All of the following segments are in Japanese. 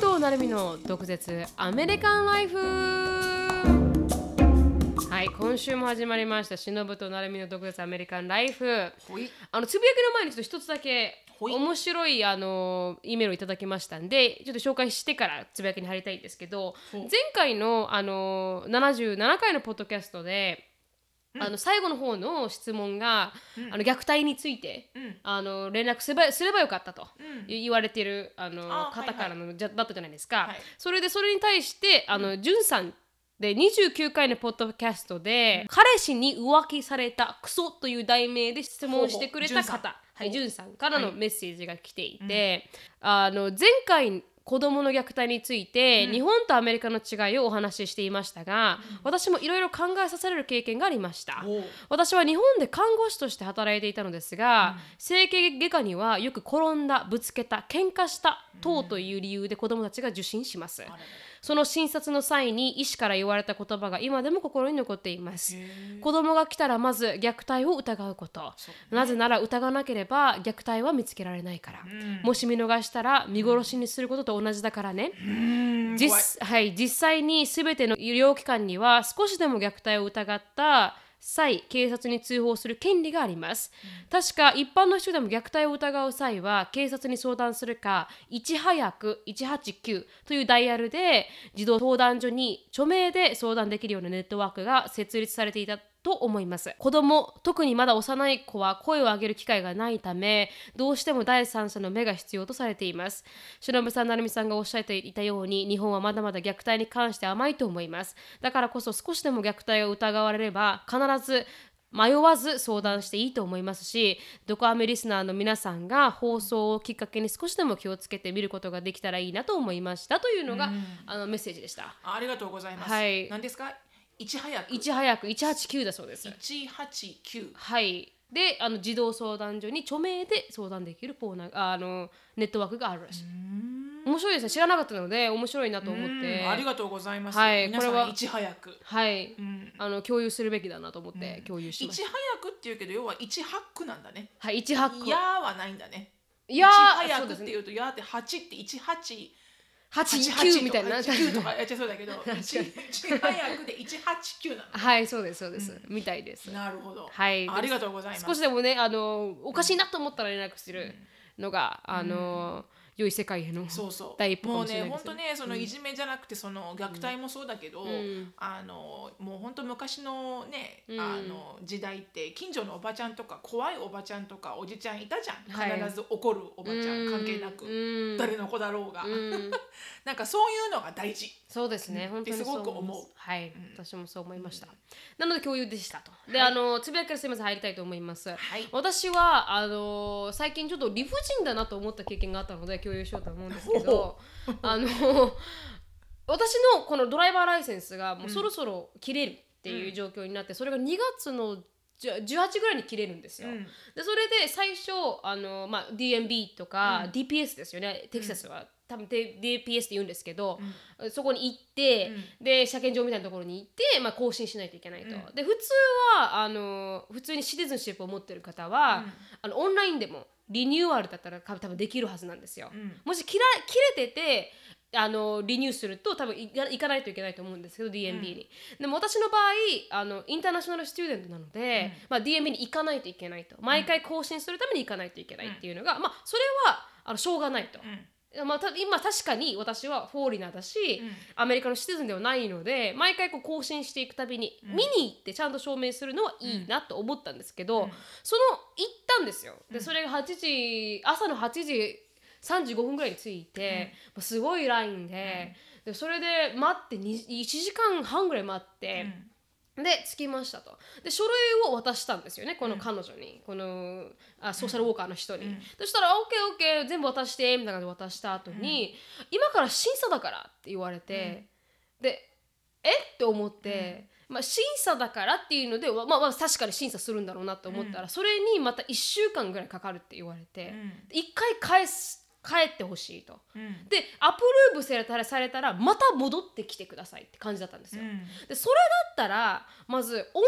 藤成美の毒舌アメリカンライフ。はい、今週も始まりましたシノブと成美の毒舌アメリカンライフ。つぶやきの前にちょっと一つだけ面白いE メールをいただきましたんで、ちょっと紹介してからつぶやきに入りたいんですけど、前回の77回のポッドキャストで最後の方の質問が、虐待について、連絡すればよかったと言われている、方からの、だったじゃないですか、はい、それに対してジュンさんで29回のポッドキャストで、彼氏に浮気されたクソという題名で質問してくれた方、ジュンさんからのメッセージが来ていて、前回子どもの虐待について、日本とアメリカの違いをお話ししていましたが、私もいろいろ考えさせられる経験がありました。私は日本で看護師として働いていたのですが、整形外科にはよく転んだ、ぶつけた、喧嘩した等という理由で子どもたちが受診します。その診察の際に医師から言われた言葉が今でも心に残っています。子供が来たらまず虐待を疑うこと。なぜなら疑わなければ虐待は見つけられないから。もし見逃したら見殺しにすることと同じだからね。実際に全ての医療機関には少しでも虐待を疑った際、警察に通報する権利があります。確か一般の人でも虐待を疑う際は警察に相談するか、いち早く189というダイヤルで児童相談所に署名で相談できるようなネットワークが設立されていたと思います。子供、特にまだ幼い子は声を上げる機会がないため、どうしても第三者の目が必要とされています。しのぶさん、なるみさんがおっしゃっていたように、日本はまだまだ虐待に関して甘いと思います。だからこそ少しでも虐待を疑われれば、必ず迷わず相談していいと思いますし、ドクアメリスナーの皆さんが放送をきっかけに少しでも気をつけて見ることができたらいいなと思いましたというのが、メッセージでした。ありがとうございます。はい、何ですか？いち早く189だそうです。189、はい。で児童相談所に著名で相談できるネットワークがあるらしい。面白いですね。知らなかったので面白いなと思って。ありがとうございます、はい、皆さんいち早く、はい、共有するべきだなと思って共有しました。いち早くっていうけど、要はいちハックなんだね。はい、いちハック。いやーはないんだね。いやー、いち早くっていうと、やーって8って18889みたいな、89とかやっちゃそうだけど、1早くで189なの。はい、そうですそうです、みたいです。なるほど、はい、ありがとうございます。少しでもね、おかしいなと思ったら連絡するのが、良い世界への第一歩かもしれないですね。もうね、本当ね、そのいじめじゃなくて、その虐待もそうだけど、もう本当昔のね、時代って近所のおばちゃんとか怖いおばちゃんとかおじちゃんいたじゃん。必ず怒るおばちゃん、関係なく誰の子だろうがなんかそういうのが大事。そうですね、本当にすごく思う。はい、私もそう思いました。なので共有でしたと。で、つぶやきからすみません入りたいと思います。私は最近ちょっと理不尽だなと思った経験があったので。共有しようと思うんですけど、私のこのドライバーライセンスがもうそろそろ切れるっていう状況になって、それが2月の18ぐらいに切れるんですよ。で、それで最初DMV とか DPS ですよね、テキサスは多分 DPS って言うんですけど、そこに行って、で車検場みたいなところに行って、更新しないといけないと、で普通は普通にシティズンシップを持ってる方は、オンラインでもリニューアルだったら多分できるはずなんですよ、もし切れててリニューすると多分行かないといけないと思うんですけど DMB に、でも私の場合インターナショナルスチューデントなので、DMB に行かないといけないと、毎回更新するために行かないといけないっていうのが、それはしょうがないと、今確かに私はフォーリナーだし、アメリカのシティズンではないので、毎回こう更新していくたびに、見に行ってちゃんと証明するのはいいなと思ったんですけど、行ったんですよ。でそれが朝の8時35分ぐらいに着いて、すごいラインで、それで待って1時間半ぐらい待って、で着きましたと。で書類を渡したんですよね、この彼女に、このソーシャルウォーカーの人に、そしたら OKOK 全部渡してみたいな感じで渡した後に、今から審査だからって言われて、でって思って、審査だからっていうので、確かに審査するんだろうなと思ったら、それにまた1週間ぐらいかかるって言われて、1回帰ってほしいと、でアプローブされたらまた戻ってきてくださいって感じだったんですよ、でそれだったらまずオン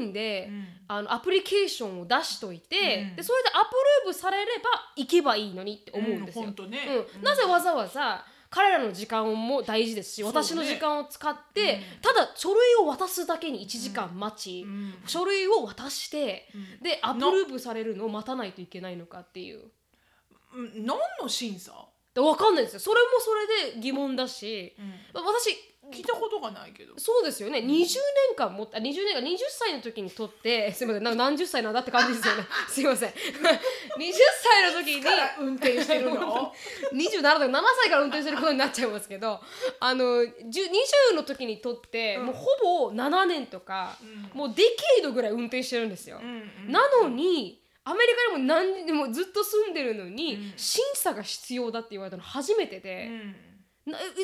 ラインで、アプリケーションを出しといて、でそれでアプローブされれば行けばいいのにって思うんですよ、なぜわざわざ彼らの時間も大事ですし、私の時間を使って、ただ書類を渡すだけに1時間待ち、書類を渡して、でアプローブされるのを待たないといけないのかっていう、何の審査わかんないですよ。それもそれで疑問だし、私聞いたことがないけど。そうですよね。20歳の時に取って、すいません、なんか何十歳なんだって感じですよねすいません20歳の時に運転してるの27とか7歳から運転してることになっちゃいますけど、20の時に取って、もうほぼ7年とか、もうデケードぐらい運転してるんですよ、なのにアメリカにも何でもずっと住んでるのに、審査が必要だって言われたの初めてで、いつも行って、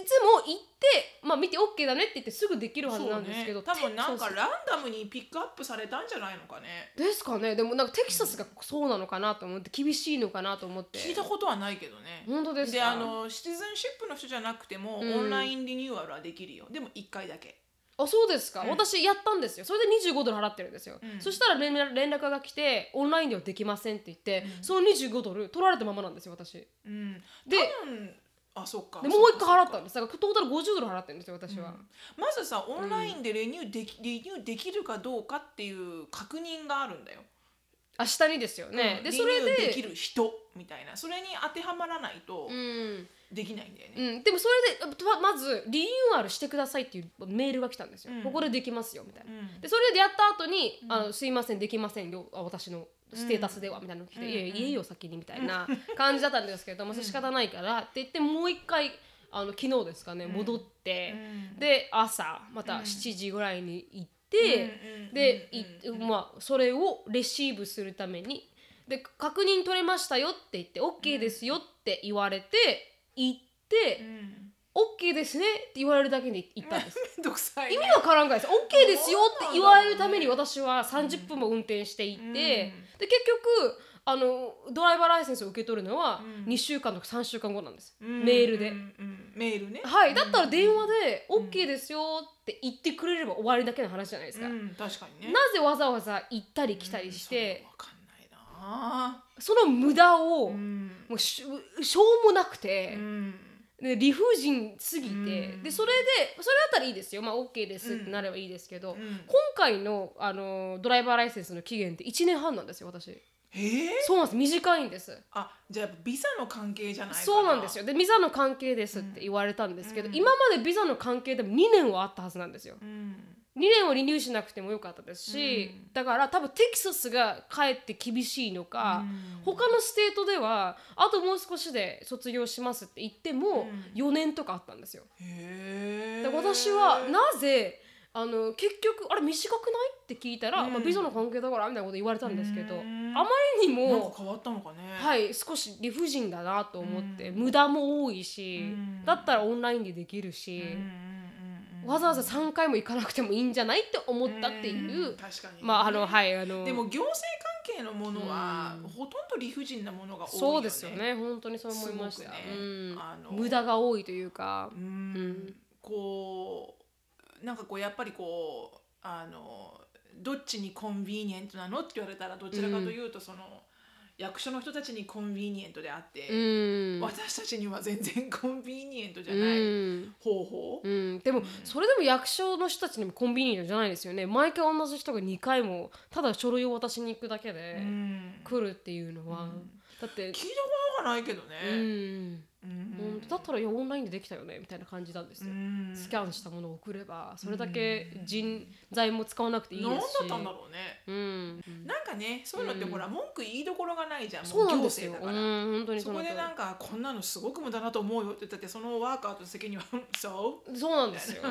まあ、見て OK だねって言ってすぐできるはずなんですけど、ね、多分なんかランダムにピックアップされたんじゃないのかね。ですかね。でもなんかテキサスがそうなのかなと思って、厳しいのかなと思って聞いたことはないけどね。本当ですか。で、シティズンシップの人じゃなくても、オンラインリニューアルはできるよ。でも1回だけ。あ、そうですか、私やったんですよ。それで$25払ってるんですよ、そしたら連絡が来て、オンラインではできませんって言って、その$25取られたままなんですよ、私、で、あ、そっか、でもう一回払ったんです。だからトータル$50払ってるんですよ、私は、まずさ、オンラインでリニューできるかどうかっていう確認があるんだよ。あ、下にですよね、で、それでリニューできる人みたいな、それに当てはまらないと、できないんだよね、でもそれでまずリニューアルしてくださいっていうメールが来たんですよ、ここでできますよみたいな、でそれでやった後に、すいませんできませんよ、私のステータスではみたいなの来て、いやいや言えよ先にみたいな感じだったんですけど、仕方ないからって言って、もう一回昨日ですかね、戻って、で朝また7時ぐらいに行って、で、まあ、それをレシーブするために、で確認取れましたよって言って OK ですよって言われて行って、OK ですねって言われるだけで行ったんです。めんどくさいね、意味わからんからです。OK ですよって言われるために私は30分も運転していて、で結局ドライバーライセンスを受け取るのは2週間とか3週間後なんです、メールで、メールね、はい、だったら電話で OK ですよって言ってくれれば終わりだけの話じゃないですか、確かにね、なぜわざわざ行ったり来たりして、その無駄を、もうしょうもなくて、で理不尽すぎて、でそれだったらいいですよ、まあ OK ですってなればいいですけど、今回の、ドライバーライセンスの期限って1年半なんですよ、私。そうなんです、短いんです。あ、じゃあビザの関係じゃないかな。そうなんですよ。でビザの関係ですって言われたんですけど、今までビザの関係でも2年はあったはずなんですよ、2年をリニューしなくてもよかったですし、だから多分テキサスがかえって厳しいのか、他のステートではあともう少しで卒業しますって言っても4年とかあったんですよ。へー。私はなぜ結局あれ短くないって聞いたら、まあ、ビザの関係だからみたいなこと言われたんですけど、あまりにもなんか変わったのかね、はい、少し理不尽だなと思って、無駄も多いし、だったらオンラインでできるし、わざわざ3回も行かなくてもいいんじゃないって思ったっていう、確かに、まあはいでも行政関係のものは、ほとんど理不尽なものが多いよね。そうですよね、本当にそう思いました、ね、無駄が多いというか、こうなんかこうやっぱりこうどっちにコンビニエントなのって言われたら、どちらかというとその、役所の人たちにコンビニエントであって、私たちには全然コンビニエントじゃない方法、でもそれでも役所の人たちにもコンビニエントじゃないですよね。毎回同じ人が2回もただ書類を渡しに行くだけで来るっていうのは、だって聞いたことがないけどね、だったらいやオンラインでできたよねみたいな感じなんですよ、スキャンしたものを送ればそれだけ人材も使わなくていいですし、なんだったんだろうね、なんかね、そういうのってほら、文句言いどころがないじゃん、もう行政だから、本当にそこでなんかこんなのすごく無駄だと思うよって言ったって、そのワーカーと責任はそうなんですよ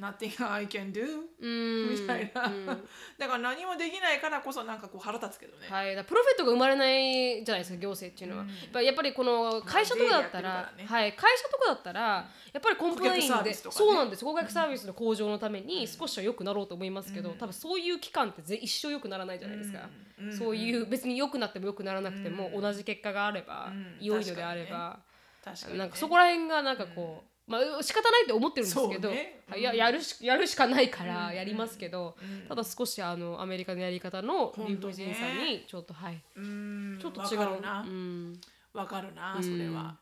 Nothing I can do みたいな、だから何もできないからこそなんかこう腹立つけどね、はい、だプロフィットが生まれないじゃないですか、行政っていうのは、やっぱりこの会社とかだったら、はい、会社とかだったらやっぱりコンプライアンスで、そうなんです、顧客サービスの向上のために少しは良くなろうと思いますけど、多分そういう期間って一生良くならないじゃないですか、そういう別に良くなっても良くならなくても、同じ結果があれば、良いのであれば、なんかそこら辺がなんかこう、まあ、仕方ないって思ってるんですけど、やるしかないからやりますけど、ただ少しアメリカのやり方の理不尽さにちょっと、はい、ちょっと違う、わかるな、それは。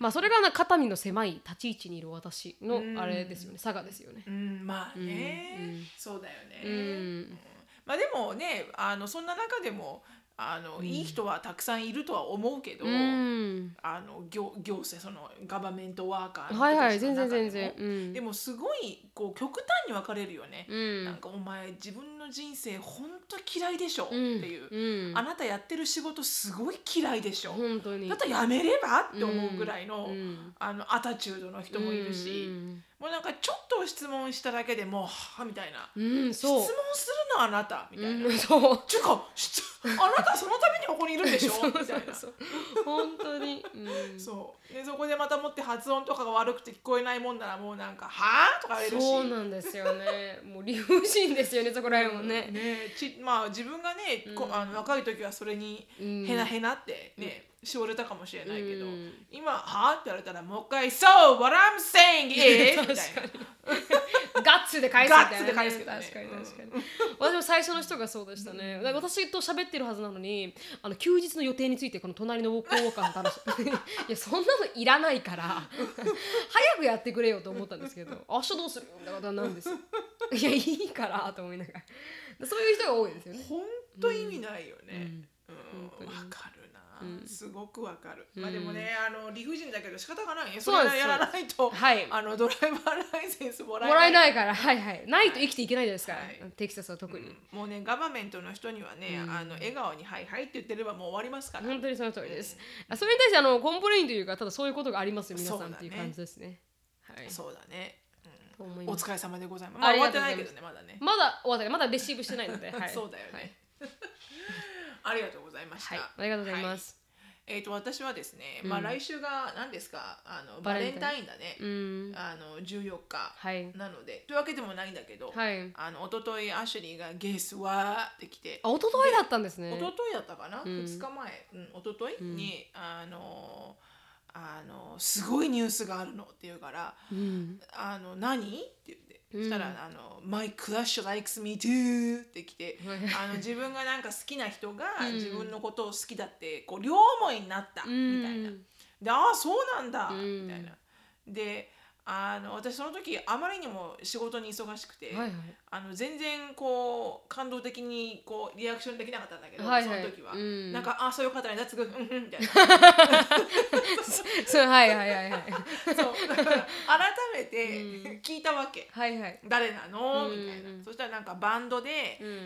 まあ、それがな肩身の狭い立ち位置にいる私のあれですよね、差がですよね、うん、まあね、うん、そうだよね、うん、まあでもねそんな中でもいい人はたくさんいるとは思うけど、うん、行政そのガバメントワーカーの人たちの中でも、はいはい、全然、うん、でもすごいこう極端に分かれるよね、うん、なんかお前自分の人生ほんと嫌いでしょっていう、うん、あなたやってる仕事すごい嫌いでしょ、本当にだったらやめればって思うぐらい の、うん、アタチュードの人もいるし、うん、もうなんかちょっと質問しただけでもうはみたいな、うん、そう質問するのあなたみたいな、うん、そうっていうかあなたそのためにここにいるんでしょみたいな本当に、うん、そうでそこでまたもって発音とかが悪くて聞こえないもんならもうなんかはぁとか言えるし、そうなんですよねもう理不尽ですよねそこらへんもね、うん、ねまあ自分がね、うん、若い時はそれにヘナヘナってね、うんしおれたかもしれないけど、うん、今はぁって言われたらもう一回 So what I'm saying is みたいなガッツで返すみたいな、ね、ガッツで返すけどね、確かに、うん、私も最初の人がそうでしたね、うん、だから私と喋ってるはずなのに休日の予定についてこの隣のウォーカーの話いやそんなのいらないから早くやってくれよと思ったんですけど明日どうするだからなんですいやいいからと思いながらそういう人が多いですよね、ほんと意味ないよね、うん、わかるな、うん、すごくわかる、まあ、でもね、うん、理不尽だけど仕方がないね、それやらないと、はい、ドライバーライセンスもらえないから、はいはい、ないと生きていけないですから、はい、テキサスは特に、うん、もうねガバメントの人にはね、うん、笑顔にはいはいって言ってればもう終わりますから、本当にその通りです、うん、それに対してコンプレインというかただそういうことがありますよ皆さんっていう感じですね、はい、そうだね、うん、お疲れ様でございます、まあ、終わってないけどねまだねまだレシーブしてないので、はい、そうだよね、はいありがとうございました。はい、ありがとうございます。はい、私はですね、まあ、来週が何ですか、バレンタインだね。14日、はい、なのでというわけでもないんだけど、はい、一昨日アシュリーがゲスはって来て、あ、一昨日だったんですね。一昨日だったかな、うん、2日前、うん、一昨日に、うん、すごいニュースがあるのって言うから、うん、何って言って。そしたら、My crush likes me too ってきて自分がなんか好きな人が自分のことを好きだってこう両思いになったみたいなで、ああそうなんだみたいなで私その時あまりにも仕事に忙しくて、はいはい、全然こう感動的にこうリアクションできなかったんだけど、はいはい、その時は、うん、なんかあそういう方に脱ぐうんみたいなそうはいはいはいはいそうだから改めて聞いたわけ、うん、はいはい誰なのみたいな、うん、そしたらなんかバンドで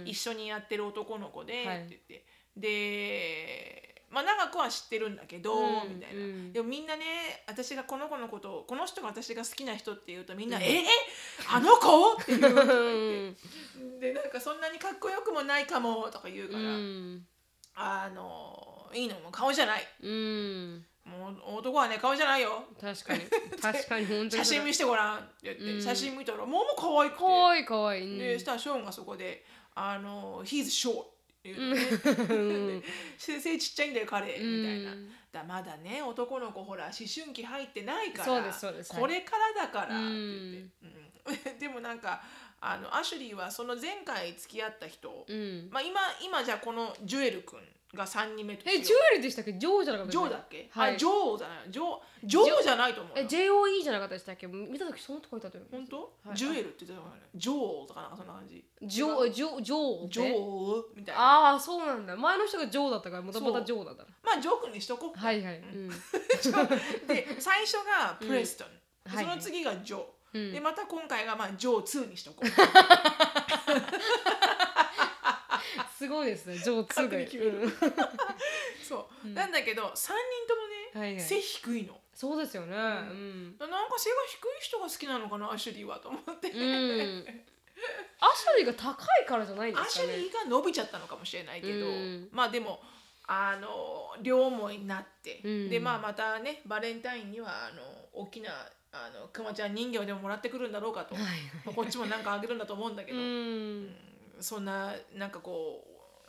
一緒にやってる男の子で、うん、って言ってでまあ、長くは知ってるんだけど、うん、みたいな、うん、でもみんなね私がこの子のことをこの人が私が好きな人って言うとみんな、うん、あの子って言うとか言ってでなんかそんなにかっこよくもないかもとか言うから、うん、いいのも顔じゃない、うん、もう男はね顔じゃないよ確かに本当に写真見してごらんって言って、うん、写真見たらもう可愛くて可愛い、うん、でしたらショーンがそこでhe's short先生ちっちゃいんだよ彼みたいなだまだね男の子ほら思春期入ってないからそうです、これからだからって言って、うん、でもなんかアシュリーはその前回付き合った人、うんまあ、今じゃあこのジュエル君が3人目とジュエルでしたっけジョーじゃなかったジョーだっけ、はい、ジョーじゃないジョーじゃないと思う JOE じゃなかったでしたっけ見たときそのとこにいたと思う本当、はい、ジュエルって言ってたのかなジョーとかなんかそんな感じジョーみたいなああそうなんだ前の人がジョーだったからまたジョーだったまあジョー君にしとこうはいはい、うん、で最初がプレストン、うん、その次がジョー、うん、でまた今回がまあジョー2にしとこうすごいですね上手でそう、うん、なんだけど3人ともね、はいはい、背低いのそうですよね、うんうん、なんか背が低い人が好きなのかなアシュリーはと思って、うん、アシュリーが高いからじゃないんですかねアシュリーが伸びちゃったのかもしれないけど、うん、まあでも両思いになって、うん、でまあまたねバレンタインには大きなクマちゃん人形でももらってくるんだろうかと、はいはいはい、こっちもなんかあげるんだと思うんだけど、うんそんななんかこ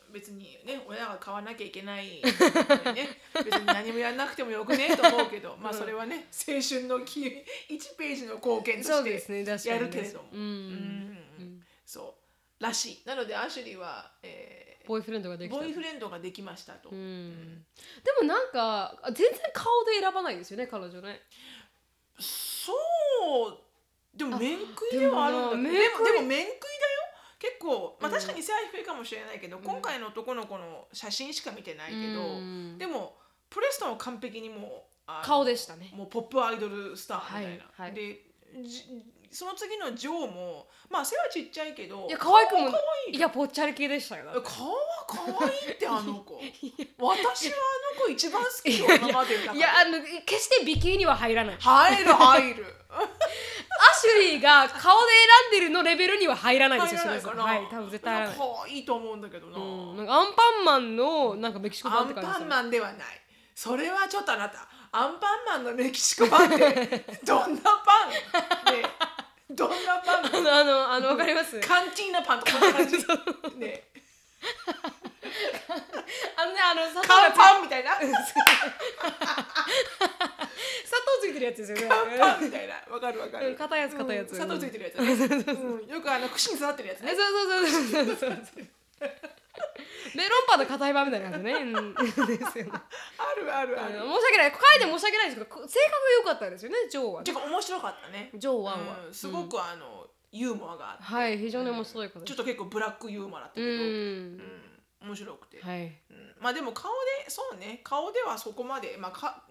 う別にね親が買わなきゃいけない、ね、別に何もやらなくてもよくねと思うけどまあそれはね青春の1ページの貢献としてやるけれどもそう、ねうん、そうらしいなのでアシュリーは、ボーイフレンドができましたと、うんうん、でもなんか全然顔で選ばないんですよね、彼女ね。そうでも面食いではあるんだけど、でも面食いだよ結構、まあ、確かに背は低いかもしれないけど、今回の男の子の写真しか見てないけど、でもプレストンは完璧にもう顔でしたね、もうポップアイドルスターみたいな、はいはい、でその次のジョーもまあ背はちっちゃいけど、いや可愛くもいやぽっちゃり系でしたよ。顔は可愛いってあの子私はあの子一番好きよ今まで。いやあの決して美形には入らない、入るアシュリーが顔で選んでるのレベルには入らないですよ。入らないかな、はい、多分絶対入らない。可愛いと思うんだけどな、なんかアンパンマンのなんかメキシコ版って感じ。アンパンマンではない、それはちょっとあなた、アンパンマンのメキシコ版ってどんなパンね、どんなパンあのわかります、カンティーナパンとか感じねカンパンみたいな砂糖ついてるやつですよね。カンパンみたいな、わかるわかる、硬いやつ砂糖ついてるやつ、よく串に刺さってるやつね。そうメロンパンの硬い版みたいなやつねですよね。ある申し訳ない、書いて申し訳ないですけど、性格が良かったですよね、ジョーは。てか面白かったね、ジョーは、すごくユーモアがあって、はい、非常に面白いこと。ちょっと結構ブラックユーモアだったけど、面白くて、はい、まあでも顔で、そうね、顔ではそこまで、まあ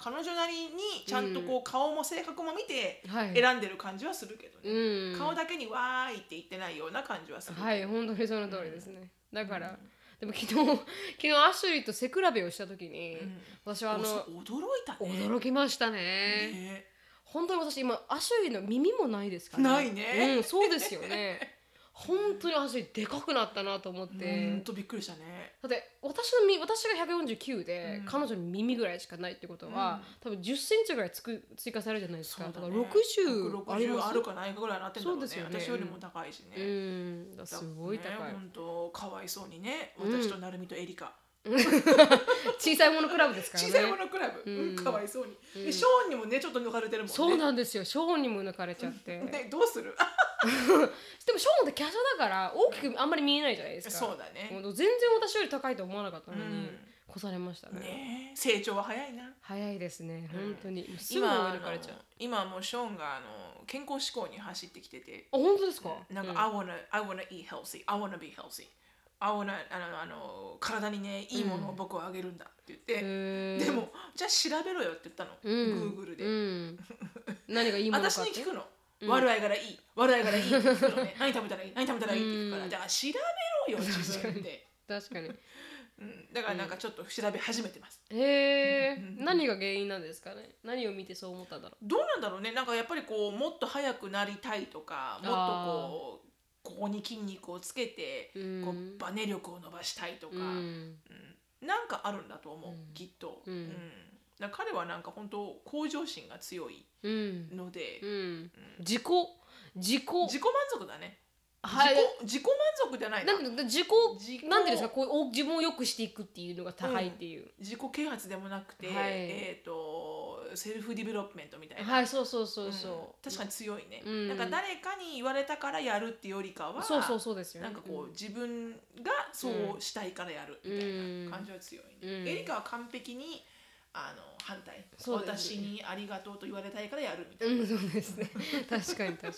彼女なりにちゃんとこう顔も性格も見て選んでる感じはするけどね、顔だけにわーいって言ってないような感じはする。はい、本当にその通りですね。だから、でも昨日アシュリーと背比べをした時に、私は驚いたね。驚きましたね。本当に私今アシュリーの耳もないですからね。ないね。そうですよね。本当にアシュリーでかくなったなと思って。本当びっくりしたね。だって私が149で、彼女の耳ぐらいしかないってことは、多分10センチぐらい追加されるじゃないですか。だから60あるかないかぐらいになってるんだろうね。そうですよね。私よりも高いしね。すごい高い。本当かわいそうにね。私となるみとエリカ。小さいものクラブですからね。小さいものクラブ、かわいそうに。でショーンにもねちょっと抜かれてるもんね。そうなんですよ。ショーンにも抜かれちゃって。でどうする？でもショーンって華奢だから大きくあんまり見えないじゃないですか。そうだね。全然私より高いと思わなかったのに越されましたね。ね、成長は早いな。早いですね。本当に。すぐ抜かれちゃう。今もうショーンが健康志向に走ってきてて。あ、本当ですか？なんかI wanna eat healthy, I wanna be healthy。体にねいいものを僕はあげるんだって言って、でもじゃあ調べろよって言ったの、Google で、何がいいものかって私に聞くの、悪いからいいって聞くのね、何食べたらいいって聞くから、じゃあ調べろよ自分で。確かに、だからなんかちょっと調べ始めてます。何が原因なんですかね。何を見てそう思ったんだろう。どうなんだろうね。なんかやっぱりこうもっと早くなりたいとか、もっとこうここに筋肉をつけて、こうバネ力を伸ばしたいとか、なんかあるんだと思う、きっと。だから彼はなんか本当向上心が強いので、自己満足だね。自己満足じゃないな。なんていうんですか、こう自分を良くしていくっていうのが高いっていう。自己啓発でもなくて、セルフディベロップメントみたいな。はい、そう。確かに強いね。なんか誰かに言われたからやるっていうよりかは、そうですよね。なんかこう自分がそうしたいからやるみたいな感じは強いね。エリカは完璧に反対。私にありがとうと言われたいからやるみたいな。そうですね。確かに。で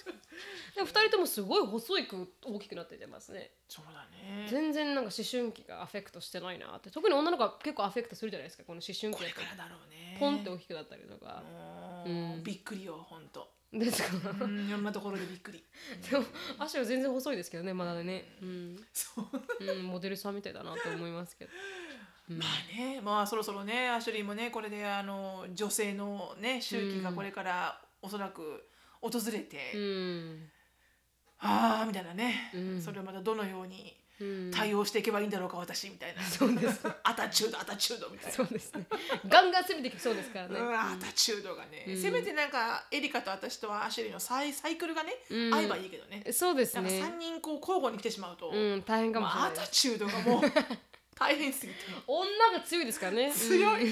も2人ともすごい細く大きくなってますね。そうだね。全然なんか思春期がアフェクトしてないなって。特に女の子は結構アフェクトするじゃないですか。この思春期。これからだろうね。ポンって大きくなったりとか。びっくりよ本当。ですか。いろんなところでびっくり。でも足は全然細いですけどね、まだね。モデルさんみたいだなと思いますけど。まあね、そろそろねアシュリーもねこれで女性のね周期がこれからおそらく訪れて、みたいなね、それをまたどのように対応していけばいいんだろうか私みたいな。そうですアタチュードみたいな。そうですね。ガンガン攻めてきそうですからね。アタチュードがね、せめてなんかエリカと私とはアシュリーのサイクルがね、合えばいいけどね。そうですね。なんか3人こう交互に来てしまうと、大変かもしれない。アタチュードがもう大変すぎて。女が強いですからね。強い。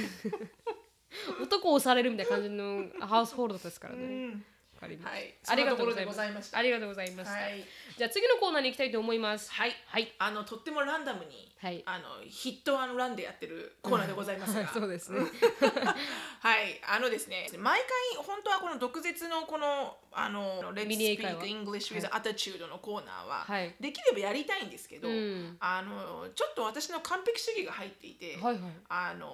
男を押されるみたいな感じのハウスホールドですからね。仮です。はい。ありがとうございます。ありがとうございます。はい。じゃあ次のコーナーに行きたいと思います。はい。はい。とってもランダムに、はい、ヒット&ランでやってるコーナーでございますが。うん、そうですね。はい。ですね、毎回本当はこの毒舌のこのLet's Speak English with Attitude のコーナーは、はい、できればやりたいんですけど、うん、ちょっと私の完璧主義が入っていて、はいはい、ちゃんと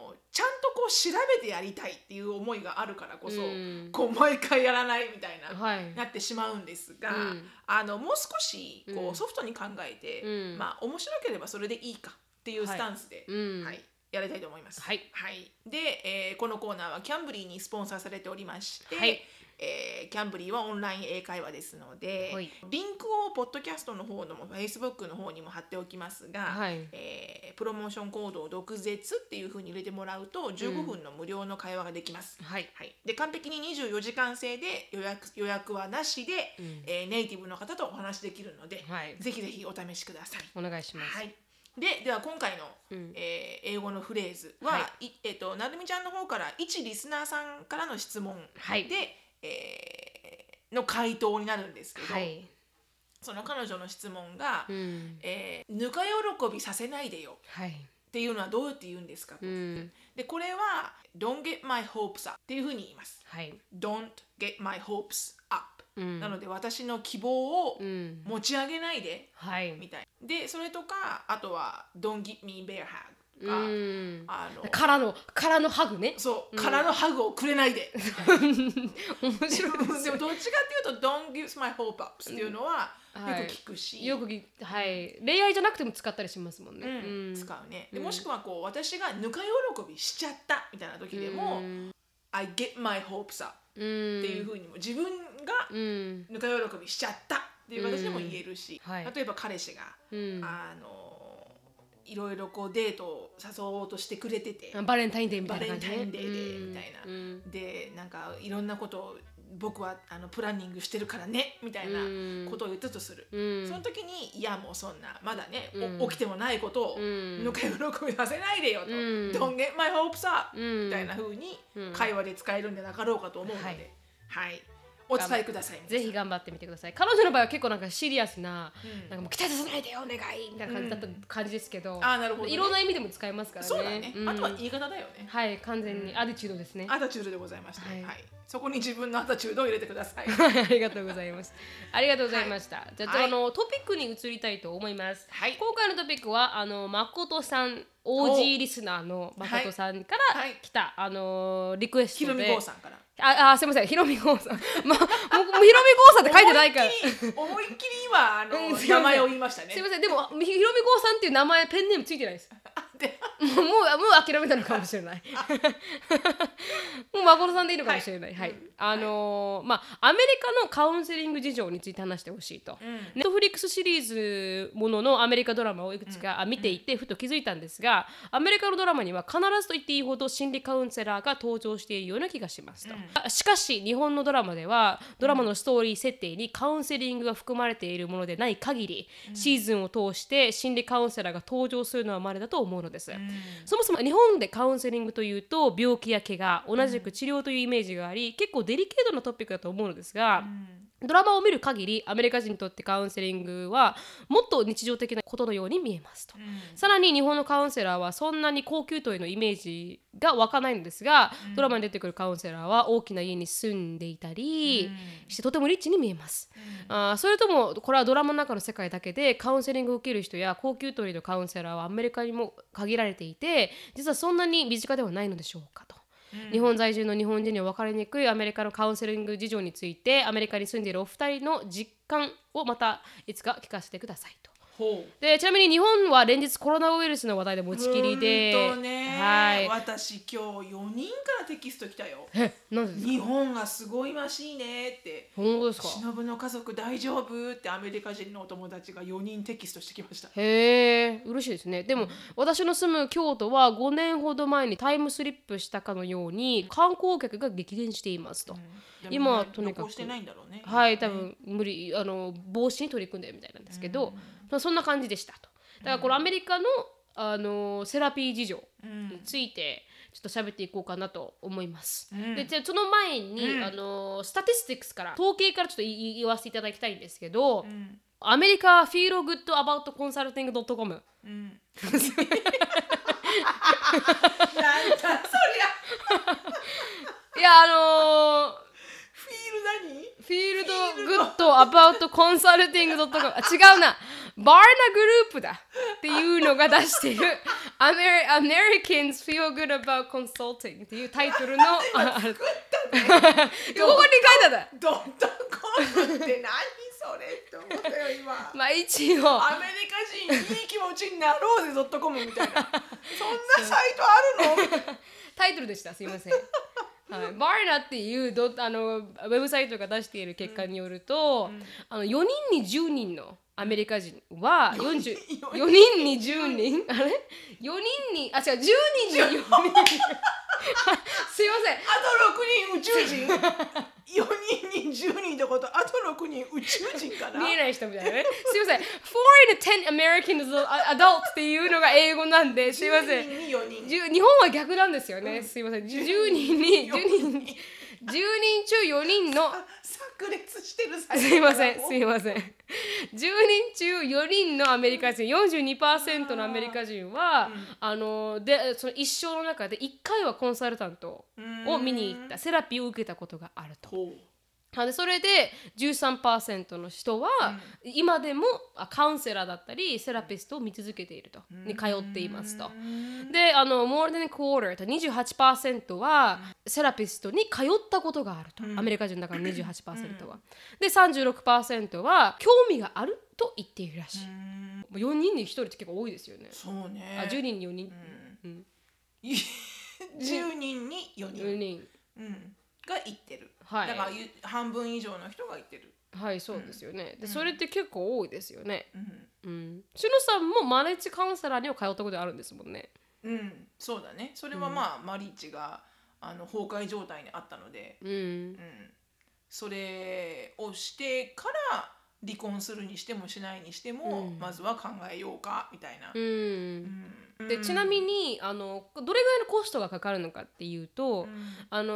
こう調べてやりたいっていう思いがあるからこそ、うん、こう毎回やらないみたいな、はい、なってしまうんですが、うん、もう少しこうソフトに考えて、うん、まあ面白ければそれでいいかっていうスタンスで、はい、うん、はい、やりたいと思います。はいはい、で、このコーナーはキャンブリーにスポンサーされておりまして、はい、キャンブリーはオンライン英会話ですので、はい、リンクをポッドキャストの方のも Facebook の方にも貼っておきますが、はい、プロモーションコードを毒舌っていう風に入れてもらうと15分の無料の会話ができます、うん、はいはい、で完璧に24時間制で予約はなしで、うん、ネイティブの方とお話できるので、はい、ぜひぜひお試しください。お願いします。はい、では今回の、うん、英語のフレーズは、はい、なるみちゃんの方から一リスナーさんからの質問で、はい、の回答になるんですけど、はい、その彼女の質問が、うん、ぬか喜びさせないでよ、はい、っていうのはどうやって言うんですか、うん、でこれは Don't get my hopes up っていうふうに言います、はい、Don't get my hopes up、うん、なので私の希望を持ち上げないで、うん、みたいで、それとかあとは Don't give me bear hug とか、うん、からのハグね、そう、うん、からのハグをくれないで面白い でもどっちかっていうと Don't give my hope up っていうのはよく聞くし、はい、よく聞く、はい、恋愛じゃなくても使ったりしますもんね、うんうん、使うね。でもしくはこう私がぬか喜びしちゃったみたいな時でも、うん、I get my hopes up っていう風にも自分がぬか喜びしちゃったっていう形でも言えるし、うん、はい、例えば彼氏が、うん、いろいろこうデートを誘おうとしてくれてて、バレンタインデーみたいな感じで、バレンタインデーでみたいな、うん、でなんかいろんなことを僕はプランニングしてるからねみたいなことを言ったとする、うん、その時にいやもうそんなまだね、うん、起きてもないことをぬか喜びさせないでよと、うん、Don't get my hopes up、うん、みたいな風に会話で使えるんじゃなかろうかと思うので、はい、はい、お伝えください。ぜひ頑張ってみてください。彼女の場合は結構なんかシリアスな、うん、なんかもう期待させないでよお願いみたいな感じだった感じですけど、うん、あ、なるほどね、いろんな意味でも使えますからね。そうだね、うん、あとは言い方だよね。はい、完全にアティチュードですね、うん、アティチュードでございました、はいはい、そこに自分のアティチュードを入れてくださいありがとうございます。ありがとうございました、はい、じゃあ、はい、トピックに移りたいと思います、はい、今回のトピックは誠さんOG リスナーの誠さんから来た、はい、リクエストでひろみごうさんから、あ、すいません、ひろみごうさん、ま、もうひろみごうさんって書いてないから思いっきり今名前を言いましたね。すいません、でもひろみごうさんっていう名前ペンネームついてないですもう諦めたのかもしれないもう誠さんでいいのかもしれない、はい、はい、まあアメリカのカウンセリング事情について話してほしいと、うん、Netflix シリーズもののアメリカドラマをいくつか見ていて、うん、ふと気づいたんですが、アメリカのドラマには必ずと言っていいほど心理カウンセラーが登場しているような気がしますと、うん、しかし日本のドラマではドラマのストーリー設定にカウンセリングが含まれているものでない限り、うん、シーズンを通して心理カウンセラーが登場するのは稀だと思うのです。うん、そもそも日本でカウンセリングというと病気や怪我、同じく治療というイメージがあり、うん、結構デリケートなトピックだと思うのですが、うん、ドラマを見る限りアメリカ人にとってカウンセリングはもっと日常的なことのように見えますと、うん、さらに日本のカウンセラーはそんなに高級というのイメージが湧かないのですが、うん、ドラマに出てくるカウンセラーは大きな家に住んでいたりしてとてもリッチに見えます、うん、それともこれはドラマの中の世界だけで、カウンセリングを受ける人や高級というのカウンセラーはアメリカにも限られていて、実はそんなに身近ではないのでしょうかと、うん、日本在住の日本人には分かりにくいアメリカのカウンセリング事情について、アメリカに住んでいるお二人の実感をまたいつか聞かせてくださいと。でちなみに日本は連日コロナウイルスの話題で持ちきりで、ほんとね、はい、私今日4人からテキスト来たよ。え、なんですか？日本がすごいらしいねって。本当ですか？シノブの家族大丈夫ってアメリカ人のお友達が4人テキストしてきました。へー、嬉しいですね。でも、うん、私の住む京都は5年ほど前にタイムスリップしたかのように観光客が激減していますと、うん、今はとにかくしてないんだろうね。はい、多分無理、防止に取り組んでみたいなんですけど、うん、そんな感じでしたと。だからこれアメリカの、セラピー事情についてちょっと喋っていこうかなと思います、うん、でじゃあその前に、うん、スタティスティックスから統計からちょっと言わせていただきたいんですけど、うん、アメリカ feelgoodaboutconsulting.com、うん、なんだそりゃいやフィールドグッドアバウトコンサルティング .com 違うなバーナグループだっていうのが出しているAmericans Feel Good About Consulting っていうタイトルの今作ったねここに書いただドットコムって何それって思ったよ今まあ一応アメリカ人いい気持ちになろうぜドットコムみたいなそんなサイトあるのタイトルでしたすいませんはい、バーナっていうウェブサイトが出している結果によると、うん、4人に10人のアメリカ人は4人に10人あれ4人にあ違う10人に4人すいませんあと6人宇宙人4人に10人ってことあと6人宇宙人かな見えない人みたいなねすいません4 in 10 Americans adults っていうのが英語なんですいません10人に4人日本は逆なんですよね、うん、すいません10人中4人の炸裂してるすいません10人中4人のアメリカ人 42% のアメリカ人は、うん、でその一生の中で1回はコンサルタントを見に行ったセラピーを受けたことがあるとでそれで 13% の人は、うん、今でもカウンセラーだったりセラピストを見続けているとに通っていますとでmore than a quarter と 28% はセラピストに通ったことがあると、うん、アメリカ人だから 28% は、うん、で 36% は興味があると言っているらしい4人に1人って結構多いですよねそうねあ10人に4人、うんうん、10人に4人、4人、うんが行ってる、はい、だから半分以上の人が行ってるはいそうですよね、うん、でそれって結構多いですよねうん、うん、シノさんもマリッジカウンセラーには通ったことあるんですもんねうんそうだねそれはまあ、うん、マリッジが崩壊状態にあったので、うんうん、それをしてから離婚するにしてもしないにしても、うん、まずは考えようかみたいな、うんうん、でちなみにどれぐらいのコストがかかるのかっていうと、うん、1